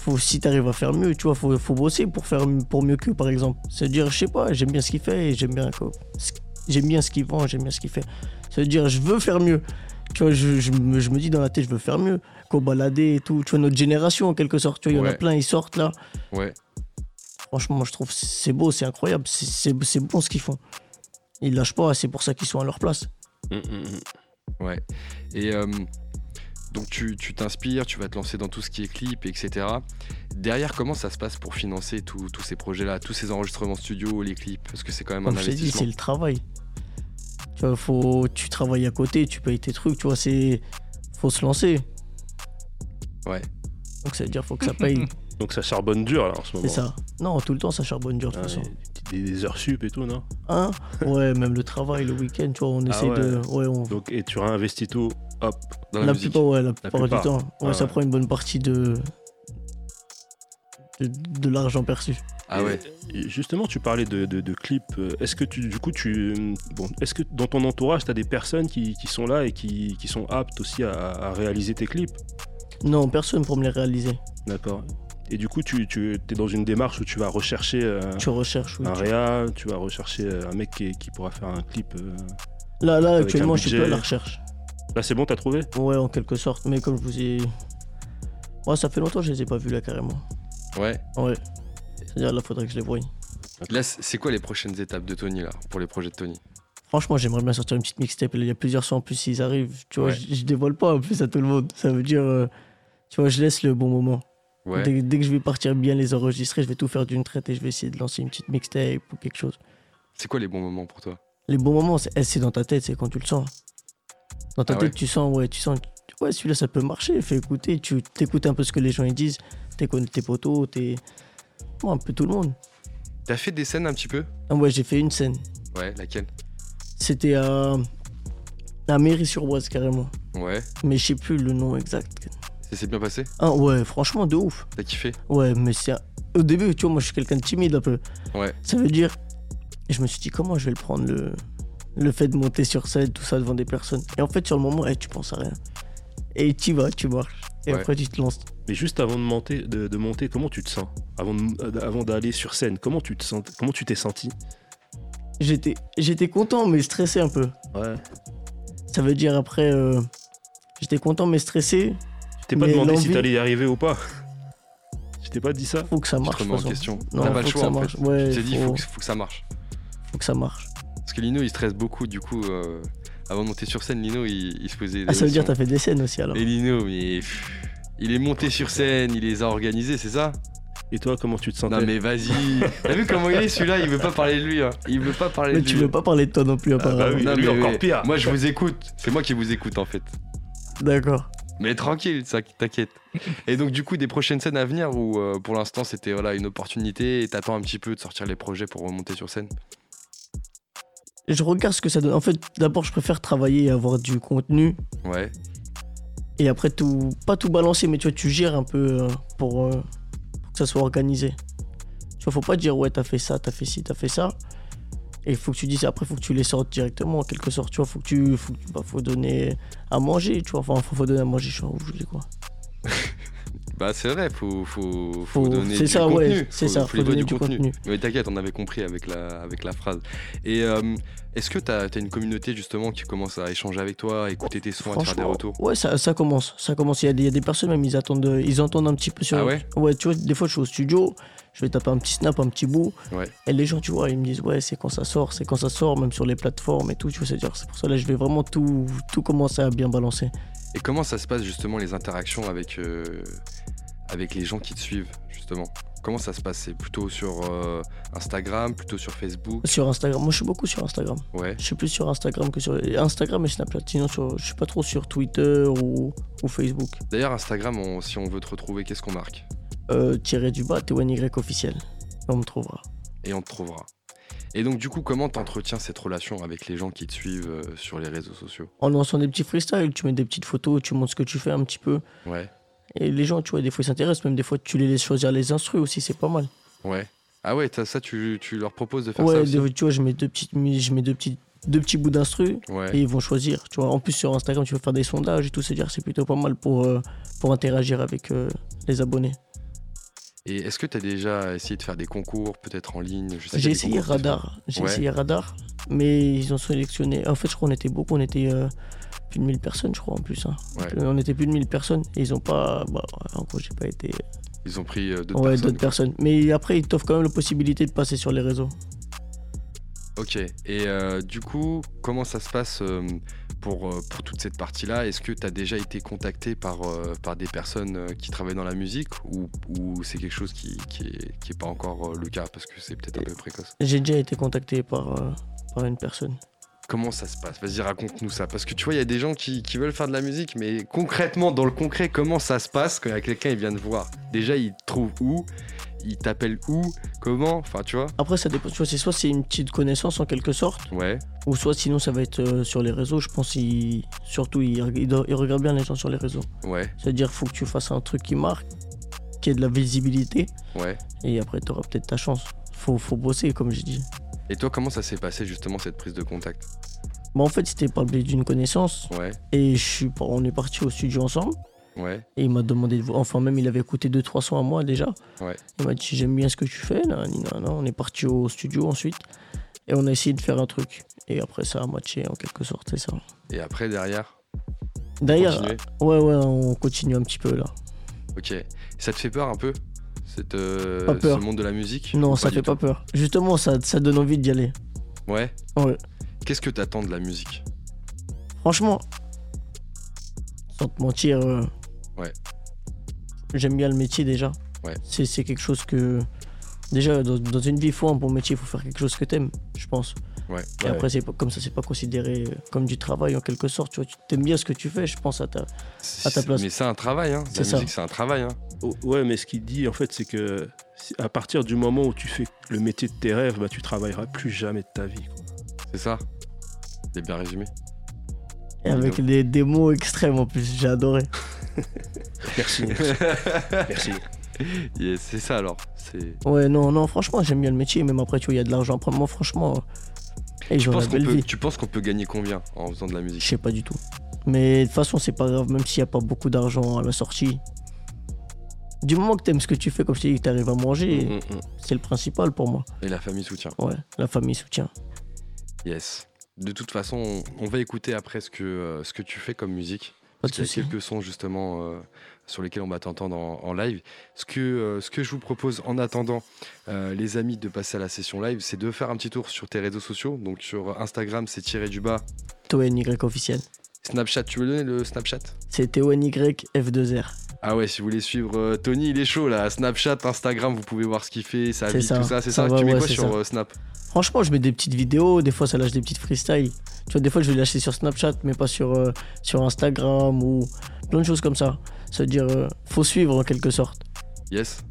Faut, si t'arrives à faire mieux, tu vois, faut bosser pour mieux qu'eux, par exemple. C'est-à-dire, je sais pas, j'aime bien ce qu'il fait et j'aime bien ce qu'il vend, j'aime bien ce qu'il fait. C'est-à-dire, je veux faire mieux. Tu vois, je me dis dans la tête, je veux faire mieux. Qu'on balader et tout. Tu vois, notre génération, en quelque sorte. Tu vois, il y en a plein, ils sortent, là. Ouais. Franchement, moi, je trouve c'est beau, c'est incroyable. C'est bon ce qu'ils font. Ils lâchent pas, c'est pour ça qu'ils sont à leur place. Ouais. Et donc, tu t'inspires, tu vas te lancer dans tout ce qui est clip, etc. Derrière, comment ça se passe pour financer tous ces projets-là, tous ces enregistrements studio, les clips? Parce que c'est quand même un investissement. Comme je t'ai dit, c'est le travail. Tu vois, tu travailles à côté, tu payes tes trucs, tu vois, faut se lancer. Ouais. Donc, ça veut dire faut que ça paye. Donc ça charbonne dur là en ce moment. C'est ça. Non, tout le temps ça charbonne dur de toute façon. Des heures sup et tout, non? Hein? Ouais, même le travail, le week-end, tu vois, on essaie de... Ouais, on... Donc, et tu réinvestis tout, hop, dans la musique. La plupart du temps. Ouais, ça prend une bonne partie de l'argent perçu. Ah ouais. Et justement, tu parlais de clips. Est-ce que est-ce que dans ton entourage, t'as des personnes qui sont là et qui sont aptes aussi à réaliser tes clips? Non, personne pour me les réaliser. D'accord. Et du coup, tu es dans une démarche où tu vas rechercher un réal, tu vas rechercher un mec qui pourra faire un clip. Là, actuellement, je suis pas à la recherche. Là, c'est bon, t'as trouvé? Ouais, en quelque sorte. Mais comme je vous ai... Ouais, ça fait longtemps que je les ai pas vus, là, carrément. Ouais. C'est-à-dire, là, faudrait que je les voie. Là, c'est quoi les prochaines étapes de Tony, là, pour les projets de Tony? Franchement, j'aimerais bien sortir une petite mixtape. Il y a plusieurs sons en plus, s'ils arrivent. Tu vois, je dévoile pas en plus à tout le monde. Ça veut dire... tu vois, je laisse le bon moment. Ouais. Dès que je vais partir bien les enregistrer, je vais tout faire d'une traite et je vais essayer de lancer une petite mixtape ou quelque chose. C'est quoi les bons moments pour toi? Les bons moments, c'est dans ta tête, c'est quand tu le sens. Dans ta tête, tu sens, ouais, celui-là, ça peut marcher, fais écouter, tu t'écoutes un peu ce que les gens ils disent, t'écoutes tes potos, un peu tout le monde. T'as fait des scènes un petit peu? Ouais, j'ai fait une scène. Ouais, laquelle? C'était à Mairie-sur-Oise, carrément. Ouais. Mais je sais plus le nom exact. Ça s'est bien passé? Ouais, franchement, de ouf. T'as kiffé? Ouais, mais au début, tu vois, moi, je suis quelqu'un de timide un peu. Ouais. Ça veut dire... Je me suis dit, comment je vais le prendre, le fait de monter sur scène, tout ça, devant des personnes. Et en fait, sur le moment, tu penses à rien. Et t'y vas, tu marches. Et après, tu te lances. Mais juste avant de monter, comment tu te sens? Avant d'aller sur scène, comment tu t'es senti? J'étais content, mais stressé un peu. Ouais. Ça veut dire, après... j'étais content, mais stressé... T'es pas demandé si t'allais y arriver ou pas? Je t'ai pas dit ça? Faut que ça marche. Tu te remets en question. Non, t'as pas le choix en fait. Ouais, tu t'es dit, faut que ça marche. Faut que ça marche. Parce que Lino, il stresse beaucoup, du coup, avant de monter sur scène, Lino, il se posait... ça veut dire que t'as fait des scènes aussi alors? Et Lino, mais... il est monté sur scène, il les a organisées, c'est ça? Et toi, comment tu te sentais? Non mais vas-y. T'as vu comment il est celui-là? Il veut pas parler de lui. Hein. Il veut pas parler de lui. Mais tu veux pas parler de toi non plus, apparemment. Ah bah oui, non, lui encore pire. Moi, je vous écoute. C'est moi qui vous écoute en fait. D'accord. Mais tranquille, ça, t'inquiète. Et donc du coup, des prochaines scènes à venir où pour l'instant c'était une opportunité et t'attends un petit peu de sortir les projets pour remonter sur scène? Je regarde ce que ça donne. En fait, d'abord je préfère travailler et avoir du contenu. Ouais. Et après pas tout balancer, mais tu vois, tu gères un peu pour que ça soit organisé. Tu vois, faut pas dire ouais, t'as fait ça, t'as fait ci, t'as fait ça. Et faut que tu dises, après, faut que tu les sortes directement, en quelque sorte, tu vois, faut donner à manger, tu vois, enfin, faut donner à manger, je sais quoi. Bah, c'est vrai, faut donner du contenu. C'est ça, ouais, c'est ça, faut donner du contenu. Mais t'inquiète, on avait compris avec la phrase. Et est-ce que t'as une communauté, justement, qui commence à échanger avec toi, à écouter tes sons, à te faire des retours? Ouais, ça commence, il y a des personnes, même, ils entendent un petit peu sur... Ah ouais? Ouais, tu vois, des fois, je suis au studio... Je vais taper un petit snap, un petit bout. Ouais. Et les gens, tu vois, ils me disent, ouais, c'est quand ça sort, même sur les plateformes et tout. Tu vois, c'est-à-dire, c'est pour ça, là, je vais vraiment tout commencer à bien balancer. Et comment ça se passe, justement, les interactions avec les gens qui te suivent, justement? Comment ça se passe? C'est plutôt sur Instagram, plutôt sur Facebook? Sur Instagram. Moi, je suis beaucoup sur Instagram. Ouais. Je suis plus sur Instagram que sur... Instagram et Snapchat. Sinon, je suis pas trop sur Twitter ou Facebook. D'ailleurs, Instagram, si on veut te retrouver, qu'est-ce qu'on marque? _TONY officiel. On me trouvera. Et on te trouvera. Et donc, du coup, comment t'entretiens cette relation avec les gens qui te suivent sur les réseaux sociaux? En lançant des petits freestyles, tu mets des petites photos, tu montres ce que tu fais un petit peu. Ouais. Et les gens, tu vois, des fois, ils s'intéressent. Même des fois, tu les laisses choisir les instrus aussi, c'est pas mal. Ouais. Ah ouais, ça, tu leur proposes de faire ça aussi. Ouais, tu vois, je mets deux petits bouts d'instru et ils vont choisir. Tu vois, en plus, sur Instagram, tu peux faire des sondages et tout. C'est-à-dire, c'est plutôt pas mal pour interagir avec les abonnés. Et est-ce que tu as déjà essayé de faire des concours, peut-être en ligne? J'ai essayé Radar. Mais ils ont sélectionné. En fait, je crois qu'on était beaucoup. On était plus de 1000 personnes, je crois, en plus. Hein. Ouais. On était plus de 1000 personnes. Et ils ont pas. Bah, en gros, j'ai pas été. Ils ont pris d'autres personnes. Mais après, ils t'offrent quand même la possibilité de passer sur les réseaux. Ok. Et du coup, comment ça se passe pour toute cette partie-là? Est-ce que tu as déjà été contacté par des personnes qui travaillent dans la musique ou c'est quelque chose qui est pas encore le cas parce que c'est peut-être un peu précoce? J'ai déjà été contacté par une personne. Comment ça se passe? Vas-y, raconte-nous ça. Parce que tu vois, il y a des gens qui veulent faire de la musique, mais concrètement, dans le concret, comment ça se passe quand il y a quelqu'un qui vient te voir? Déjà, il te trouve où? Il t'appelle où? Comment? Enfin, tu vois. Après, ça dépend. Tu vois, c'est soit c'est une petite connaissance en quelque sorte, ouais. Ou soit sinon, ça va être sur les réseaux. Je pense surtout, il regarde bien les gens sur les réseaux. Ouais. C'est-à-dire, faut que tu fasses un truc qui marque, qui ait de la visibilité. Ouais. Et après, t'auras peut-être ta chance. Faut bosser, comme j'ai dit. Et toi, comment ça s'est passé justement cette prise de contact? Bah en fait, c'était par le biais d'une connaissance. Ouais. Et on est parti au studio ensemble. Ouais. Et il m'a demandé de voir. Enfin, même il avait écouté 2-3 sons à moi déjà. Ouais. Il m'a dit j'aime bien ce que tu fais. Là. On est parti au studio ensuite. Et on a essayé de faire un truc. Et après ça a matché en quelque sorte, c'est ça. Et après derrière. Ouais, on continue un petit peu là. Ok. Ça te fait peur un peu? Ce monde de la musique? Non, ça fait pas peur. Justement, ça donne envie d'y aller. Ouais. Qu'est-ce que t'attends de la musique? Franchement, sans te mentir, j'aime bien le métier déjà. Ouais. C'est quelque chose que... Déjà, dans une vie, il faut un bon métier, il faut faire quelque chose que t'aimes, je pense. Ouais. Et après, c'est pas, comme ça, c'est pas considéré comme du travail en quelque sorte. Tu vois, tu t'aimes bien ce que tu fais, je pense, à ta place. Mais c'est un travail, hein. La musique, c'est un travail, hein. Ouais, mais ce qu'il dit, en fait, c'est que à partir du moment où tu fais le métier de tes rêves, bah, tu travailleras plus jamais de ta vie, quoi. C'est ça. C'est bien résumé. Et avec des mots extrêmes, en plus, j'ai adoré. Merci. Yeah, c'est ça alors. Ouais, non, franchement, j'aime bien le métier. Même après, tu vois, il y a de l'argent à prendre. Moi, franchement, tu penses qu'on peut gagner combien en faisant de la musique? Je sais pas du tout. Mais de toute façon, c'est pas grave, même s'il n'y a pas beaucoup d'argent à la sortie. Du moment que t'aimes ce que tu fais, comme je t'ai dit, que t'arrives à manger, c'est le principal pour moi. Et la famille soutient. Ouais, la famille soutient. Yes. De toute façon, on va écouter après ce que tu fais comme musique. Il y a quelques sons justement sur lesquels on va t'entendre en live. Ce que je vous propose en attendant, les amis, de passer à la session live, c'est de faire un petit tour sur tes réseaux sociaux. Donc sur Instagram, c'est _ TONY officiel. Snapchat, tu veux donner le Snapchat? C'est TONYF2R. Ah ouais, si vous voulez suivre Tony, il est chaud là. Snapchat, Instagram, vous pouvez voir ce qu'il fait, sa vie, tout ça. C'est ça, tu mets quoi sur Snap? Franchement, je mets des petites vidéos, des fois ça lâche des petites freestyles. Tu vois, des fois je vais les lâcher sur Snapchat, mais pas sur Instagram ou plein de choses comme ça. C'est-à-dire, faut suivre en quelque sorte. Yes.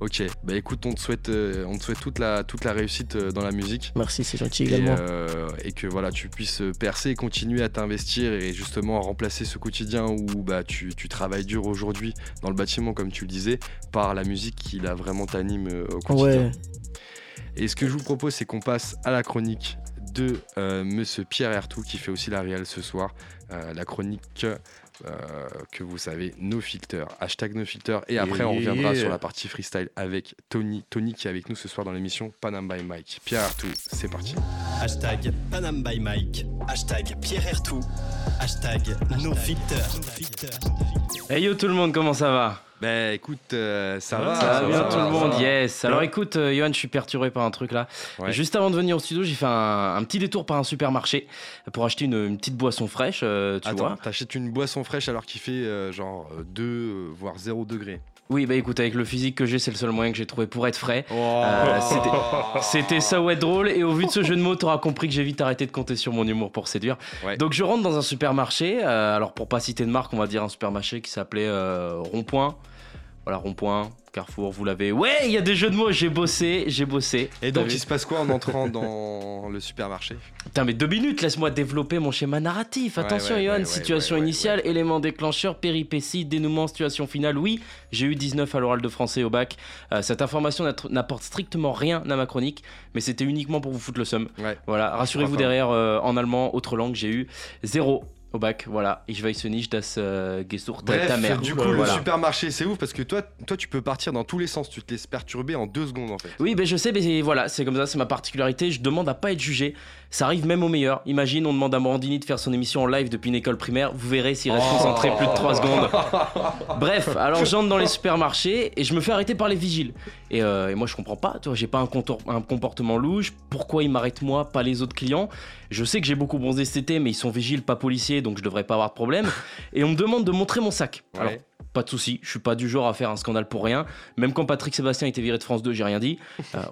Ok, bah écoute, on te souhaite toute la réussite dans la musique. Merci, c'est gentil également. Et que voilà, tu puisses percer et continuer à t'investir et justement remplacer ce quotidien où bah, tu travailles dur aujourd'hui dans le bâtiment, comme tu le disais, par la musique qui là vraiment t'anime au quotidien. Ouais. Et ce que je vous propose, c'est qu'on passe à la chronique de Monsieur Pierre Ertout, qui fait aussi la réal ce soir, la chronique... que vous savez, #nofilter, et après on reviendra sur la partie freestyle avec Tony qui est avec nous ce soir dans l'émission Panam by Mike. Pierre Ertout, c'est parti. #PanamByMike, #Pierre Ertout, #nofilter. Hey yo tout le monde, comment ça va? Bah écoute, ça va bien tout le monde. Yes. Alors écoute, Johan, je suis perturbé par un truc là. Ouais. Juste avant de venir au studio, j'ai fait un petit détour par un supermarché pour acheter une petite boisson fraîche, tu vois. T'achètes une boisson fraîche alors qu'il fait genre 2 voire 0 degrés. Oui, bah écoute, avec le physique que j'ai, c'est le seul moyen que j'ai trouvé pour être frais. C'était ça ou être drôle. Et au vu de ce jeu de mots, t'auras compris que j'ai vite arrêté de compter sur mon humour pour séduire. Ouais. Donc je rentre dans un supermarché. Alors pour pas citer de marque, on va dire un supermarché qui s'appelait Rond-Point. Voilà, rond-point, carrefour, vous l'avez. Ouais, il y a des jeux de mots, j'ai bossé. Et donc, il se passe quoi en entrant dans le supermarché? Putain, mais 2 minutes, laisse-moi développer mon schéma narratif. Attention, Johan, situation initiale, élément déclencheur, péripétie, dénouement, situation finale. Oui, j'ai eu 19 à l'oral de français au bac. Cette information n'apporte strictement rien à ma chronique, mais c'était uniquement pour vous foutre le seum. Ouais. Voilà, rassurez-vous, derrière, en allemand, autre langue, j'ai eu 0. Au bac, voilà, ich weiß nicht, das Gesucht ta mère. Du coup, le supermarché, c'est ouf parce que toi, tu peux partir dans tous les sens, tu te laisses perturber en 2 secondes en fait. Oui, ben je sais, mais voilà, c'est comme ça, c'est ma particularité, je demande à pas être jugé. Ça arrive même au meilleur. Imagine, on demande à Morandini de faire son émission en live depuis une école primaire, vous verrez s'il reste concentré plus de 3 secondes. Bref, alors j'entre dans les supermarchés et je me fais arrêter par les vigiles. Et moi, je comprends pas, toi, j'ai pas un comportement louche, pourquoi ils m'arrêtent moi, pas les autres clients? Je sais que j'ai beaucoup bronzé cet été, mais ils sont vigiles, pas policiers, donc je devrais pas avoir de problème. Et on me demande de montrer mon sac. Ouais. Alors, pas de souci, je suis pas du genre à faire un scandale pour rien. Même quand Patrick Sébastien était viré de France 2, j'ai rien dit.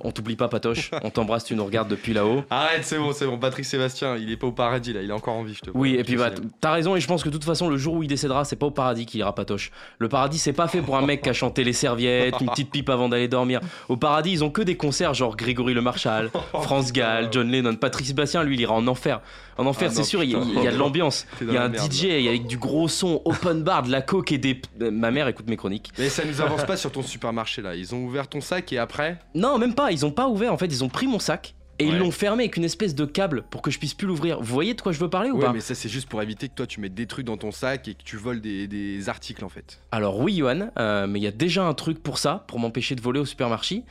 On t'oublie pas, Patoche, on t'embrasse, tu nous regardes depuis là-haut. Arrête, c'est bon, Patrick Sébastien, il est pas au paradis là, il est encore en vie, je te vois. Oui, et puis bah, t'as raison, et je pense que de toute façon, le jour où il décédera, c'est pas au paradis qu'il ira, Patoche. Le paradis, c'est pas fait pour un mec qui a chanté les serviettes, une petite pipe avant d'aller dormir. Au paradis, ils ont que des concerts genre Grégory Le Marchal, France Gall, John Lennon. Patrick Sébastien, lui, il ira en enfer. En enfer, c'est sûr, il y a de l'ambiance, il y a un DJ, il y a du gros son, open bar, de la coke et des. Ma mère écoute mes chroniques. Mais ça nous avance pas sur ton supermarché là. Ils ont ouvert ton sac et après? Non, même pas. Ils ont pas ouvert en fait. Ils ont pris mon sac et ils l'ont fermé avec une espèce de câble pour que je puisse plus l'ouvrir. Vous voyez de quoi je veux parler ou pas? Mais ça c'est juste pour éviter que toi tu mettes des trucs dans ton sac et que tu voles des articles en fait. Alors oui, Johan, mais il y a déjà un truc pour ça, pour m'empêcher de voler au supermarché.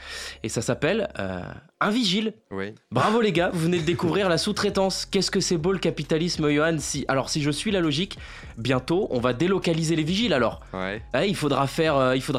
Et ça s'appelle... un vigile. Oui. Bravo les gars, vous venez de découvrir la sous-traitance. Qu'est-ce que c'est beau le capitalisme, Johan. Si je suis la logique, bientôt on va délocaliser les vigiles alors. Ouais. Il faudra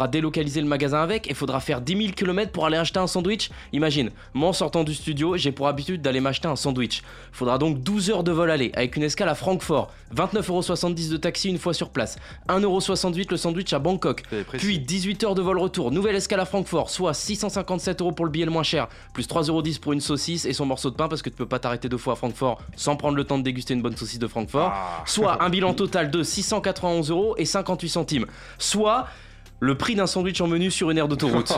délocaliser le magasin avec, il faudra faire 10 000 km pour aller acheter un sandwich. Imagine, moi en sortant du studio, j'ai pour habitude d'aller m'acheter un sandwich. Il faudra donc 12 heures de vol aller, avec une escale à Francfort, 29,70 € de taxi une fois sur place, 1,68 € le sandwich à Bangkok, puis 18 heures de vol retour, nouvelle escale à Francfort, soit 657 € pour le billet le moins cher, plus 3,10 € pour une saucisse et son morceau de pain parce que tu peux pas t'arrêter 2 fois à Francfort sans prendre le temps de déguster une bonne saucisse de Francfort, soit un bilan total de 691,58 €, soit le prix d'un sandwich en menu sur une aire d'autoroute.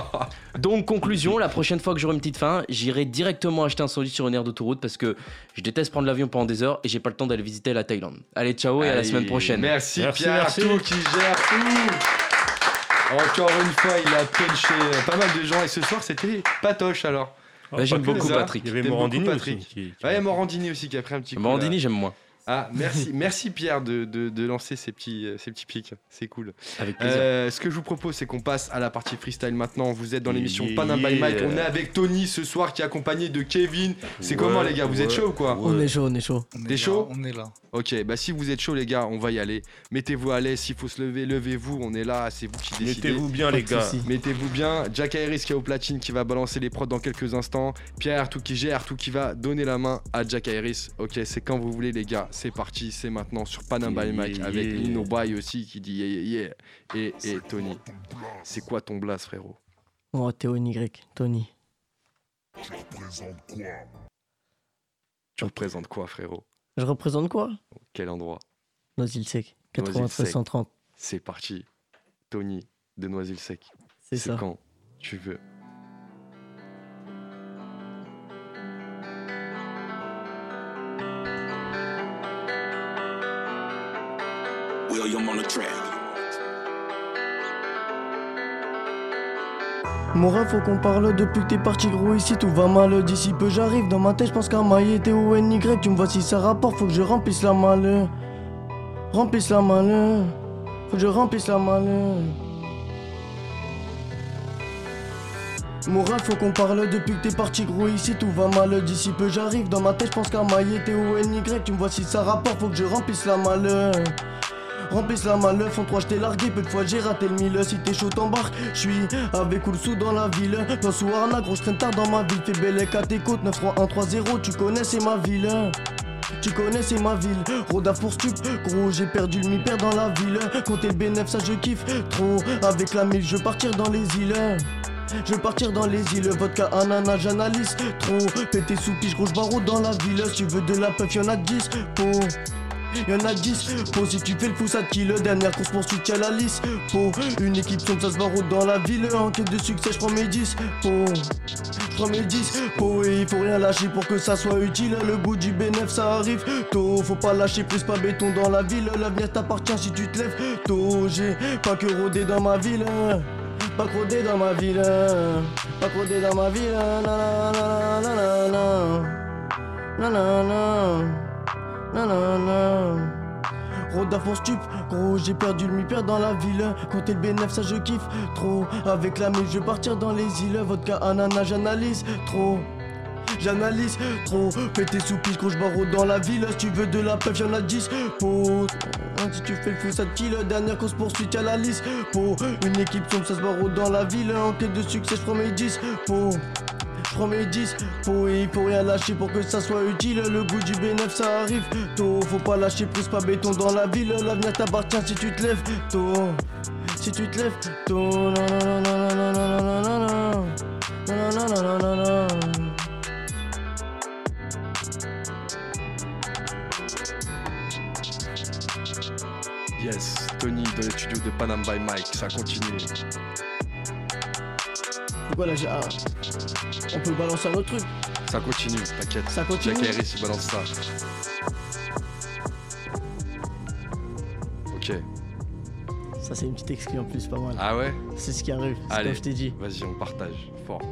Donc conclusion, la prochaine fois que j'aurai une petite faim, j'irai directement acheter un sandwich sur une aire d'autoroute parce que je déteste prendre l'avion pendant des heures et j'ai pas le temps d'aller visiter la Thaïlande. Allez, ciao et à la semaine prochaine. Merci Pierre, merci. Tout qui gère tout. Encore une fois, il a punché pas mal de gens et ce soir c'était Patoche alors. J'aime beaucoup Patrick. Il y avait Morandini aussi. Ouais, Morandini aussi qui a pris un petit coup. Morandini, j'aime moins. Ah, merci Pierre de lancer ces petits pics. C'est cool. Avec plaisir. Ce que je vous propose, c'est qu'on passe à la partie freestyle maintenant. Vous êtes dans l'émission Panam by Mike. On est avec Tony ce soir qui est accompagné de Kevin. C'est comment les gars? Vous êtes chaud ou quoi? On est chaud. T'es chaud? On est là. Ok, bah si vous êtes chaud les gars, on va y aller. Mettez-vous à l'aise. S'il faut se lever, levez-vous. On est là. C'est vous qui décidez. Mettez-vous bien les gars. Mettez-vous bien. Jack Harris qui est au platine, qui va balancer les prods dans quelques instants. Pierre, tout qui gère, tout qui va donner la main à Jack Harris. Ok, c'est quand vous voulez les gars. C'est parti, c'est maintenant sur Panam by Mike avec Lino Bay aussi qui dit et Tony. C'est quoi ton blast, frérot? Oh, Tony, Tony. Tu représentes quoi? Tu représentes quoi, frérot? Je représente quoi? Quel endroit? Noisy-le-Sec, 93-130. C'est parti, Tony de Noisy-le-Sec. C'est ça. Quand tu veux. Mon rêve, faut qu'on parle depuis que t'es parti, gros. Ici tout va mal, d'ici peu j'arrive. Dans ma tête, j'pense qu'à mailler T-O-N-Y. Tu me vois si ça rapporte, faut que je remplisse la malle. Remplisse la malle. Faut que je remplisse la malle. Mon rêve, faut qu'on parle depuis que t'es parti, gros. Ici tout va mal, d'ici peu j'arrive. Dans ma tête, j'pense qu'à mailler T-O-N-Y. Tu me vois si ça rapporte, faut que je remplisse la malle. Remplisse la malle, font 3 je t'ai largué, peu de fois j'ai raté le mille. Si t'es chaud t'embarques, j'suis avec Oulsou dans la ville. Dans sous arnaque, gros j'traîne tard dans ma ville. Fais bellec à tes côtes, 93130, tu connais c'est ma ville. Tu connais c'est ma ville, Roda pour stup. Gros j'ai perdu le mi-père dans la ville. Comptez le bénéf, ça je kiffe trop. Avec la mille, je veux partir dans les îles. Je veux partir dans les îles, vodka, ananas, j'analyse trop. Pété sous pige, gros j'barreau dans la ville. Si tu veux de la puff, y'en a 10 pour. y'en a 10. Positif et le poussade qui le dernier course poursuite à la liste. Pour une équipe sombre, ça se baroute dans la ville. En quête de succès, je prends mes 10. Pour et il faut rien lâcher pour que ça soit utile. Le bout du bénéf ça arrive tôt, faut pas lâcher prise, pas béton dans la ville. L'avenir t'appartient si tu te lèves tôt. J'ai pas que rôder dans ma ville, pas que rôder dans ma ville, pas que rôder dans ma ville. Nanana. Roda pour stup, gros j'ai perdu le mi-père dans la ville. Compter le bénéf ça je kiffe trop. Avec la mule je vais partir dans les îles. Vodka ananas j'analyse trop, j'analyse trop. Fais tes soupiches gros je barreau dans la ville. Si tu veux de la peuf y'en a 10. Pour si tu fais le fou ça te kill. Dernière course poursuite à la liste. Pour une équipe sombre ça se barreau dans la ville. En quête de succès je prends mes 10. Pour je prends mes 10, et il faut rien lâcher pour que ça soit utile. Le goût du bénéf ça arrive tôt, faut pas lâcher prise, pas béton dans la ville. L'avenir t'appartient si tu te lèves tôt, si tu te lèves tôt. Yes, Tony dans les studios de Panam by Mike, ça continue. Voilà, on peut balancer un autre truc. Ça continue, t'inquiète. Ça continue. Jack Harris, il balance ça. Ok. Ça, c'est une petite exclu en plus, pas mal. Ah ouais? C'est ce qui arrive, c'est comme je t'ai dit. Vas-y, on partage, fort.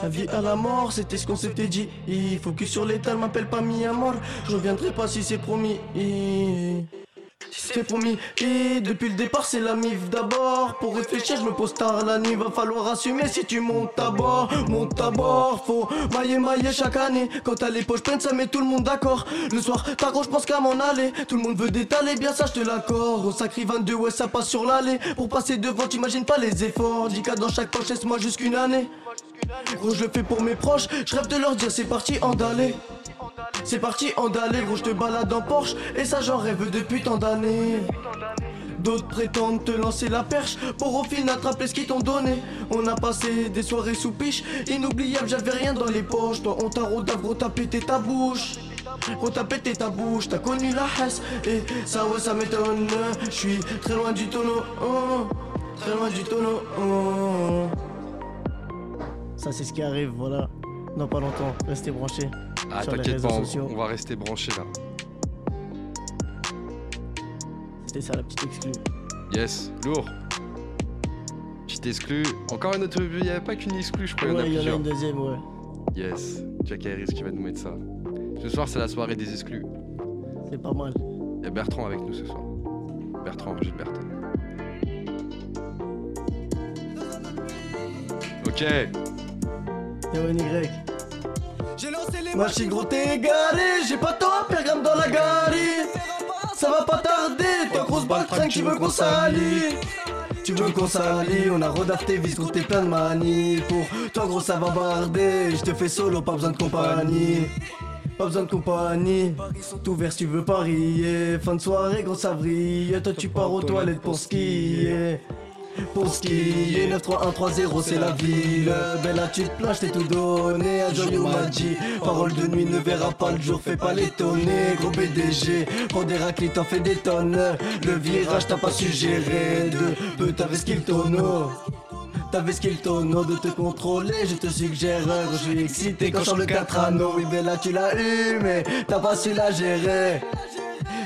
La vie à la mort, c'était ce qu'on s'était dit. Focus sur l'état, m'appelle pas mi amor. Je reviendrai pas si c'est promis. Si c'est promis. Depuis le départ, c'est la mif d'abord. Pour réfléchir, je me pose tard la nuit. Va falloir assumer si tu montes à bord. Monte à bord, faut mailler chaque année. Quand t'as les poches pleines, ça met tout le monde d'accord. Le soir, t'as gros, je pense qu'à m'en aller. Tout le monde veut détaler, bien ça, je te l'accorde. Au sacré 22, ouais, ça passe sur l'allée. Pour passer devant, t'imagines pas les efforts. 10K dans chaque poche, laisse-moi jusqu'une année. Gros je le fais pour mes proches, je rêve de leur dire c'est parti andalé. C'est parti andalé, gros je te balade en Porsche. Et ça j'en rêve depuis tant d'années. D'autres prétendent te lancer la perche pour au fil attraper ce qu'ils t'ont donné. On a passé des soirées sous piche, inoubliable, j'avais rien dans les poches. Toi on t'a rodave, gros t'as pété ta bouche. Gros t'as pété ta bouche, t'as connu la hesse. Et ça ouais ça m'étonne, je suis très loin du tonneau, oh, très loin du tonneau, oh. Ça c'est ce qui arrive, voilà. Dans pas longtemps, restez branchés. Ah t'inquiète pas, on va rester branchés là. C'était ça la petite exclue. Yes, lourd. Petite exclue. Encore une autre, il n'y avait pas qu'une exclue, je crois. Ouais, il y en a une deuxième, ouais. Yes, Jack Harris qui va nous mettre ça. Ce soir c'est la soirée des exclus. C'est pas mal. Il y a Bertrand avec nous ce soir. Bertrand, Roger Bertrand. Ok. J'ai lancé les machines gros t'es égaré. J'ai pas tant à perdre dans la galerie. Ça va pas tarder. Toi grosse balle train qui veut qu'on s'allie. Tu veux qu'on s'allie. On a rodaf tes vis gros t'es plein de manie. Pour toi gros ça va barder. Je te fais solo pas besoin de compagnie. Pas besoin de compagnie. Tout vert si tu veux parier. Fin de soirée gros ça brille. Toi tu pars aux toilettes pour skier. Pour skier 93130 c'est la ville. Belle attitude plage t'es tout donné. Un joyeux magie. Parole de nuit ne verra pas le jour. Fais pas l'étonner. Gros BDG prends des raclis t'en fais des tonnes. Le virage t'as pas suggéré. De peu t'avais ce qu'il tonneau. T'avais ce qu'il tonneau de te contrôler. Je te suggère quand je suis excité. Quand je chante le 4 anneaux. Oui Bella tu l'as eu mais t'as pas su la gérer.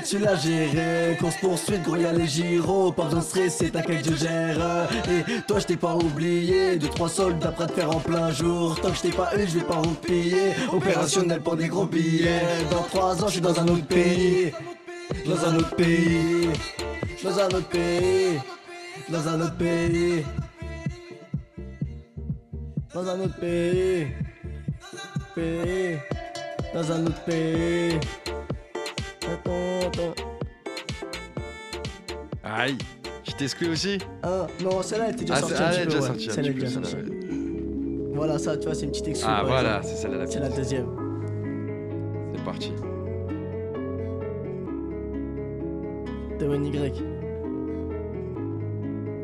Tu l'as géré, course poursuite, gros y'a les gyros. Pas besoin de stresser, t'inquiète je gère. Et toi je t'ai pas oublié. 2-3 soldes après te faire en plein jour. Tant que je t'ai pas eu, je vais pas roupiller. Opérationnel pour des gros billets. Dans 3 ans je suis dans un autre pays. Dans un autre pays. Dans un autre pays. Dans un autre pays. Dans un autre pays. Pays. Dans un autre pays. Attends. Aïe, je t'exclus aussi. Ah non, celle-là était déjà sortie. Elle est déjà sortie. Voilà, ça, tu vois, c'est une petite exclue. Ah voilà, c'est celle-là la petite. C'est la deuxième. C'est parti. T-O-N-Y.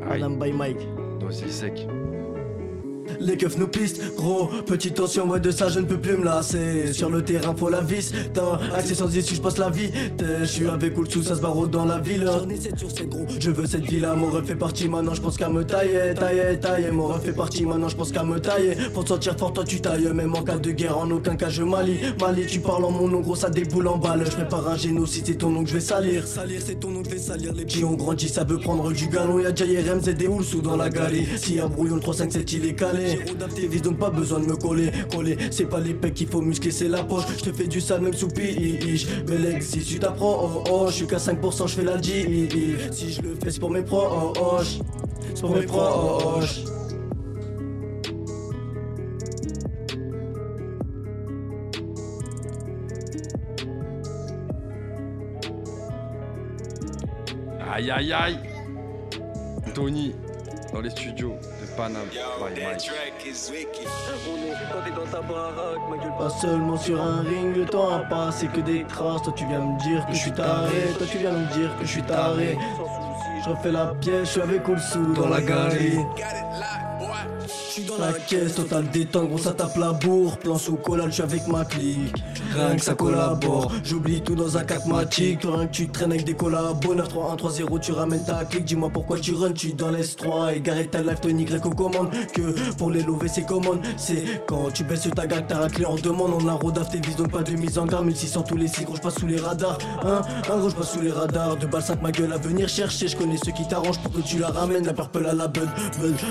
Madame by Mike. Non, c'est sec. Les keufs nous pistent, gros, petite tension, ouais de ça je ne peux plus me lasser. Sur le terrain faut la vis, t'as accès sans issue, je passe la vie. Je suis avec Oulsou, ça se barre dans la ville. J'en ai 7 sur 7 gros, je veux cette vie là, mon ref fait partie, maintenant je pense qu'à me tailler, mon ref fait partie, maintenant je pense qu'à me tailler. Pour te sentir fort toi tu tailles, même en cas de guerre, en aucun cas je m'allie. Mali tu parles en mon nom gros, ça déboule en balle. Je prépare un génocide, c'est ton nom que je vais salir. Salir c'est ton nom que je vais salir. Les petits ont grandi, ça veut prendre du galon. Y'a Jay RMZ et Oulsou dans la galerie. Si y'a brouillon le 357 il est calé. J'ai d'Aptévis donc pas besoin de me coller, c'est pas les pecs qu'il faut muscler, c'est la poche. Je te fais du sale même sous pige. Mais l'ex si tu t'apprends, oh oh, je suis qu'à 5%, je fais la G. Si je le fais c'est pour mes proches, oh oh, c'est pour mes proches. Aïe aïe aïe. Tony dans les studios de Paname. On est dans ta baraque, ma gueule. Pas seulement sur un ring, le temps a passé que des traces. Toi tu viens me dire que je suis taré, toi tu viens me dire que je suis taré. Je refais la pièce, je suis avec Oulsou dans la galerie. Dans la caisse, total détente, gros ça tape la bourre. Plan sous collage, j'suis avec ma clique. Rien que ça collabore, j'oublie tout dans un cacmatique. Toi rien que tu traînes avec des collabonneurs. 3-1-3-0, tu ramènes ta clique. Dis-moi pourquoi tu runs, tu dans l'S3. Égaré ta life, ton Y aux commandes. Que pour les lover, c'est commande. C'est quand tu baisses ta gague, t'as un clé en demande. On a rodaf, tes vis, donc pas de mise en garde. 1600 tous les 6, gros j'passe sous les radars. Hein, gros j'passe sous les radars. 2 balles 5, ma gueule à venir chercher. J'connais ceux qui t'arrangent pour que tu la ramènes. La purple à la bud,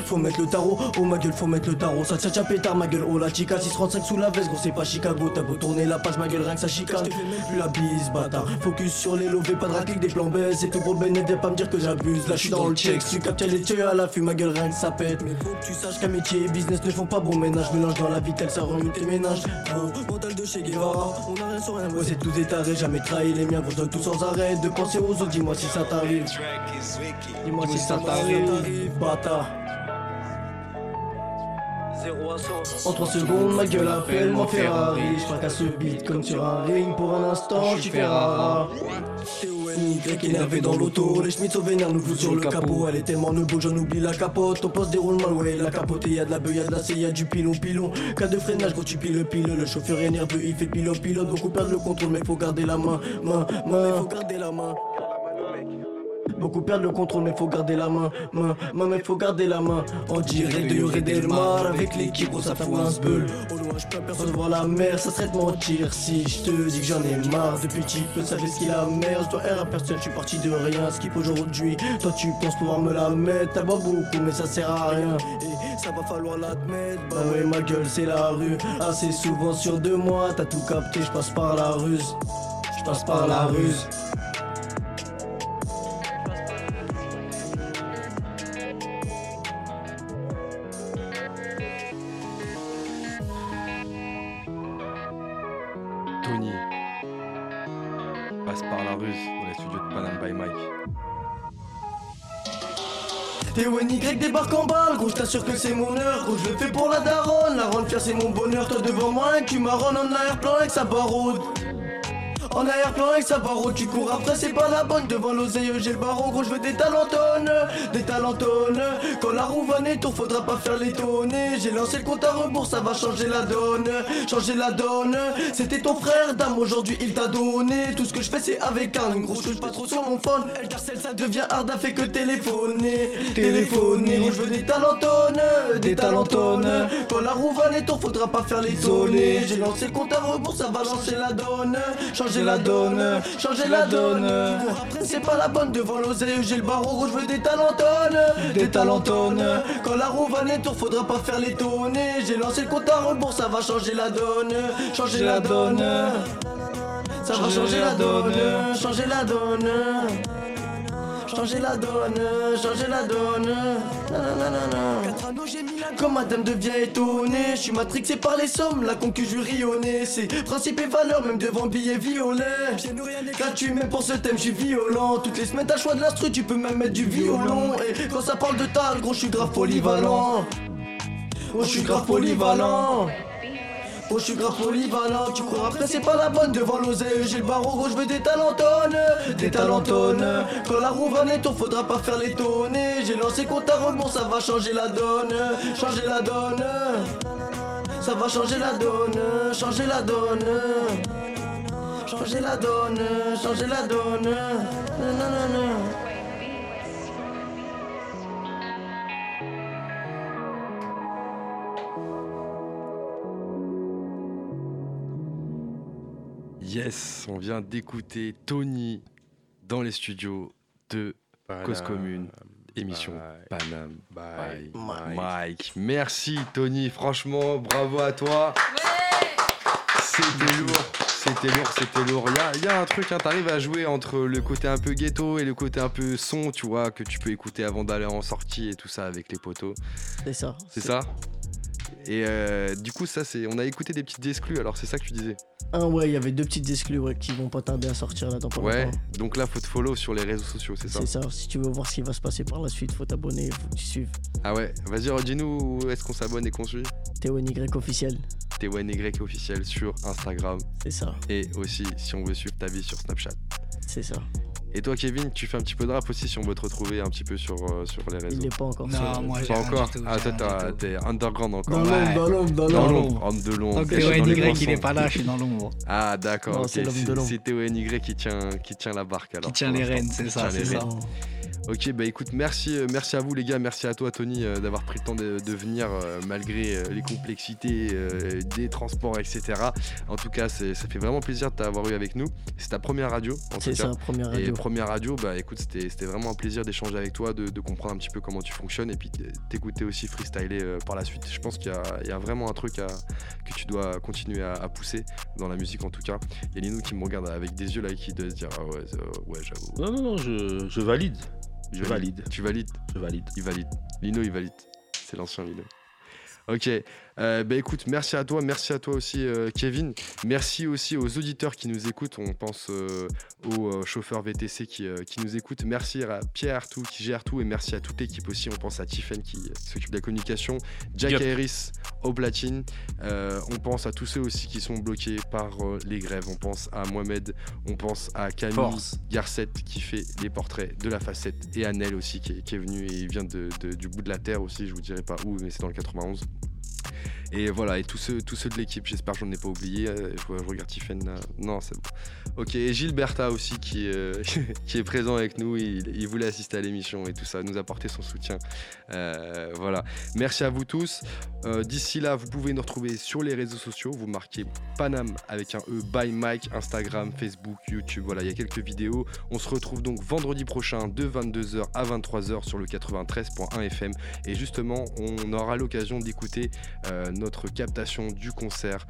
faut mettre le tarot. Oh ma gueule, faut mettre le tarot, ça tcha pétard ma gueule, oh la chica, 635 sous la veste, gros c'est pas Chicago, t'as beau tourner la page ma gueule, rien que ça chicane, je te fais même plus la bise, bâtard, focus sur les lovés, pas de raquille, des plans baisse, et tout gros bénet, viens pas me dire que j'abuse, là je suis dans le check, tu captes les tiers à la fume, ma gueule, rien que ça pète, mais faut que tu saches qu'un métier et business ne font pas bon ménage, mélange dans la vitelle, ça remue tes ménages, mental de chez Guevara, on a rien sur rien, ouais c'est tout détaré, jamais trahi les miens, gros je donne tout sans arrêt, de penser aux autres, dis-moi si ça t'arrive, dis-moi si ça t'arrive, bâtard. En 3 secondes, ma gueule appelle mon Ferrari. J'fraque à ce beat comme sur un ring. Pour un instant, j'suis Ferrara. Y énervé dans l'auto, les schmitts sont vénères, nous foutent sur le capot. Elle est tellement nebeau, j'en oublie la capote. Ton poste déroule mal, ouais, la capote. Y'a de la beuh, y'a de la C, y'a du pilon. Cas de freinage, gros, tu pile. Le chauffeur est nerveux, il fait pilote. Beaucoup perdent le contrôle, mec, faut garder la main. Faut garder la main. Beaucoup perdent le contrôle, mais faut garder la main, mais faut garder la main. En direct de Redemar avec l'équipe, gros ça fout un sbeul. Au loin, je peux personne voir la mer, ça serait de mentir si je te dis que j'en ai marre. Depuis petit, peu ça fait ce qu'il a merde. Je dois R à personne, je suis parti de rien. Skip aujourd'hui, toi tu penses pouvoir me la mettre. T'as boit beaucoup, mais ça sert à rien. Et ça va falloir l'admettre. Bah ouais, ma gueule, c'est la rue. Assez souvent sur 2 mois, t'as tout capté, je passe par la ruse. Je passe par la ruse. Passe par la ruse dans les studios de Paname by Mike. T.O.N.Y débarque en balle, gros je t'assure que c'est mon heure. Gros je le fais pour la daronne, la rendre fière c'est mon bonheur. Toi devant moi un cul marronne en arrière-plan avec sa barode. En arrière-plan avec sa barreau, tu cours après c'est pas la bonne. Devant l'oseille j'ai le baron, gros je veux des talentonnes. Des talentonnes. Quand la roue va naître, faudra pas faire les tonner. J'ai lancé le compte à rebours, ça va changer la donne. Changer la donne. C'était ton frère dame, aujourd'hui il t'a donné. Tout ce que je fais c'est avec un gros, je pas trop sur mon phone. Elle carcelle, ça devient hard à fait que téléphoner. Téléphoner, gros je veux des talentonnes. Des talentonnes. Quand la roue va naître, faudra pas faire les tonner. J'ai lancé le compte à rebours, ça va lancer la donne. Changer la donne, changer la donne. Après c'est pas la bonne, devant l'oseille j'ai le barreau, gros je veux des talentonnes. Des talentonnes. Quand la roue va naître, faudra pas faire les tonner. J'ai lancé le compte à rebours, ça va changer la donne. Changer la donne. Ça va changer la donne. Changer la donne. Changer la donne, changer la donne. Nanana. Quand madame devient étonnée, je suis matrixé par les sommes, la concu jury au nez. C'est principe et valeur, même devant billets violets. Gratuit, même pour ce thème, je suis violent. Toutes les semaines, t'as choix de l'instru, tu peux même mettre du violon. Et quand ça parle de tard, gros, je suis grave polyvalent. Oh, je suis grave polyvalent. Oh, je suis grave polyvalent, tu cours après, c'est pas la bonne. Devant l'oseille, j'ai le barreau rouge, je veux des talentonnes. Des talentonnes. Quand la roue va netton, faudra pas faire les tonner. J'ai lancé compte à rebours, ça va changer la donne. Changer la donne. Ça va changer la donne. Changer la donne. Changer la donne. Changer la donne. Non, non, non, non. Yes, on vient d'écouter Tony dans les studios de Cause Commune, émission Paname by Mike. Merci Tony, franchement, bravo à toi. Ouais. C'était lourd. Il y a un truc, hein, t'arrives à jouer entre le côté un peu ghetto et le côté un peu son, tu vois, que tu peux écouter avant d'aller en sortie et tout ça avec les potos. C'est ça. Et du coup, ça, on a écouté des petites exclus, alors c'est ça que tu disais. Ah ouais, il y avait deux petites exclus qui vont pas tarder à sortir là dans pas longtemps. Donc là, faut te follow sur les réseaux sociaux, c'est ça. C'est ça, si tu veux voir ce qui va se passer par la suite, faut t'abonner, faut que tu suives. Ah ouais, vas-y, redis-nous où est-ce qu'on s'abonne et qu'on suit. TONY officiel. TONY officiel sur Instagram. C'est ça. Et aussi, si on veut suivre ta vie sur Snapchat. C'est ça. Et toi Kevin, tu fais un petit peu de rap aussi si on veut te retrouver un petit peu sur les réseaux. Il n'est pas encore. Non, moi j'ai pas encore. Ah toi t'es underground encore. Dans l'ombre. TONY il est pas là, je suis dans l'ombre. Ah d'accord. Non, c'est TONY qui tient la barque alors. Qui tient les rênes, c'est ça. Ok, bah écoute, merci à vous les gars, merci à toi Tony d'avoir pris le temps de venir malgré les complexités des transports, etc. En tout cas, ça fait vraiment plaisir de t'avoir eu avec nous. C'est ta première radio. Et première radio, bah écoute, c'était vraiment un plaisir d'échanger avec toi, de comprendre un petit peu comment tu fonctionnes et puis t'écouter aussi freestyler par la suite. Je pense qu'il y a vraiment un truc que tu dois continuer à pousser dans la musique en tout cas. Il y a Lino qui me regarde avec des yeux là qui doit se dire ah ouais j'avoue. Non, je valide. Je valide. Tu valides. Je valide. Il valide. Lino, il valide. C'est l'ancien Lino. Ok. Bah écoute, merci à toi aussi Kevin. Merci aussi aux auditeurs qui nous écoutent. On pense aux chauffeurs VTC qui nous écoutent. Merci à Pierre Artout qui gère tout et merci à toute l'équipe aussi. On pense à Tiffen qui s'occupe de la communication, Jack Harris au platine. On pense à tous ceux aussi qui sont bloqués par les grèves. On pense à Mohamed, on pense à Camille Garcette qui fait les portraits de la facette et à Nel aussi qui est venu et vient du bout de la terre aussi. Je vous dirai pas où, mais c'est dans le 91. Et voilà, et tous ceux de l'équipe, j'espère que j'en ai pas oublié. Je regarde Tiffen là. Non, c'est bon. Ok, et Gilberta aussi qui est présent avec nous. Il voulait assister à l'émission et tout ça, nous apporter son soutien. Voilà, merci à vous tous. D'ici là, vous pouvez nous retrouver sur les réseaux sociaux. Vous marquez Paname avec un E by Mike, Instagram, Facebook, YouTube. Voilà, il y a quelques vidéos. On se retrouve donc vendredi prochain de 22h à 23h sur le 93.1 FM. Et justement, on aura l'occasion d'écouter notre captation du concert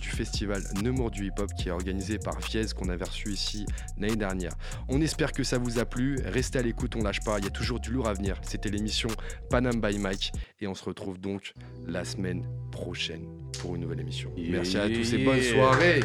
du festival Nemours du hip-hop qui est organisé par Fiez qu'on avait reçu ici l'année dernière. On espère que ça vous a plu, restez à l'écoute, on lâche pas, il y a toujours du lourd à venir. C'était l'émission Paname by Mike et on se retrouve donc la semaine prochaine pour une nouvelle émission. Merci à tous et bonne soirée.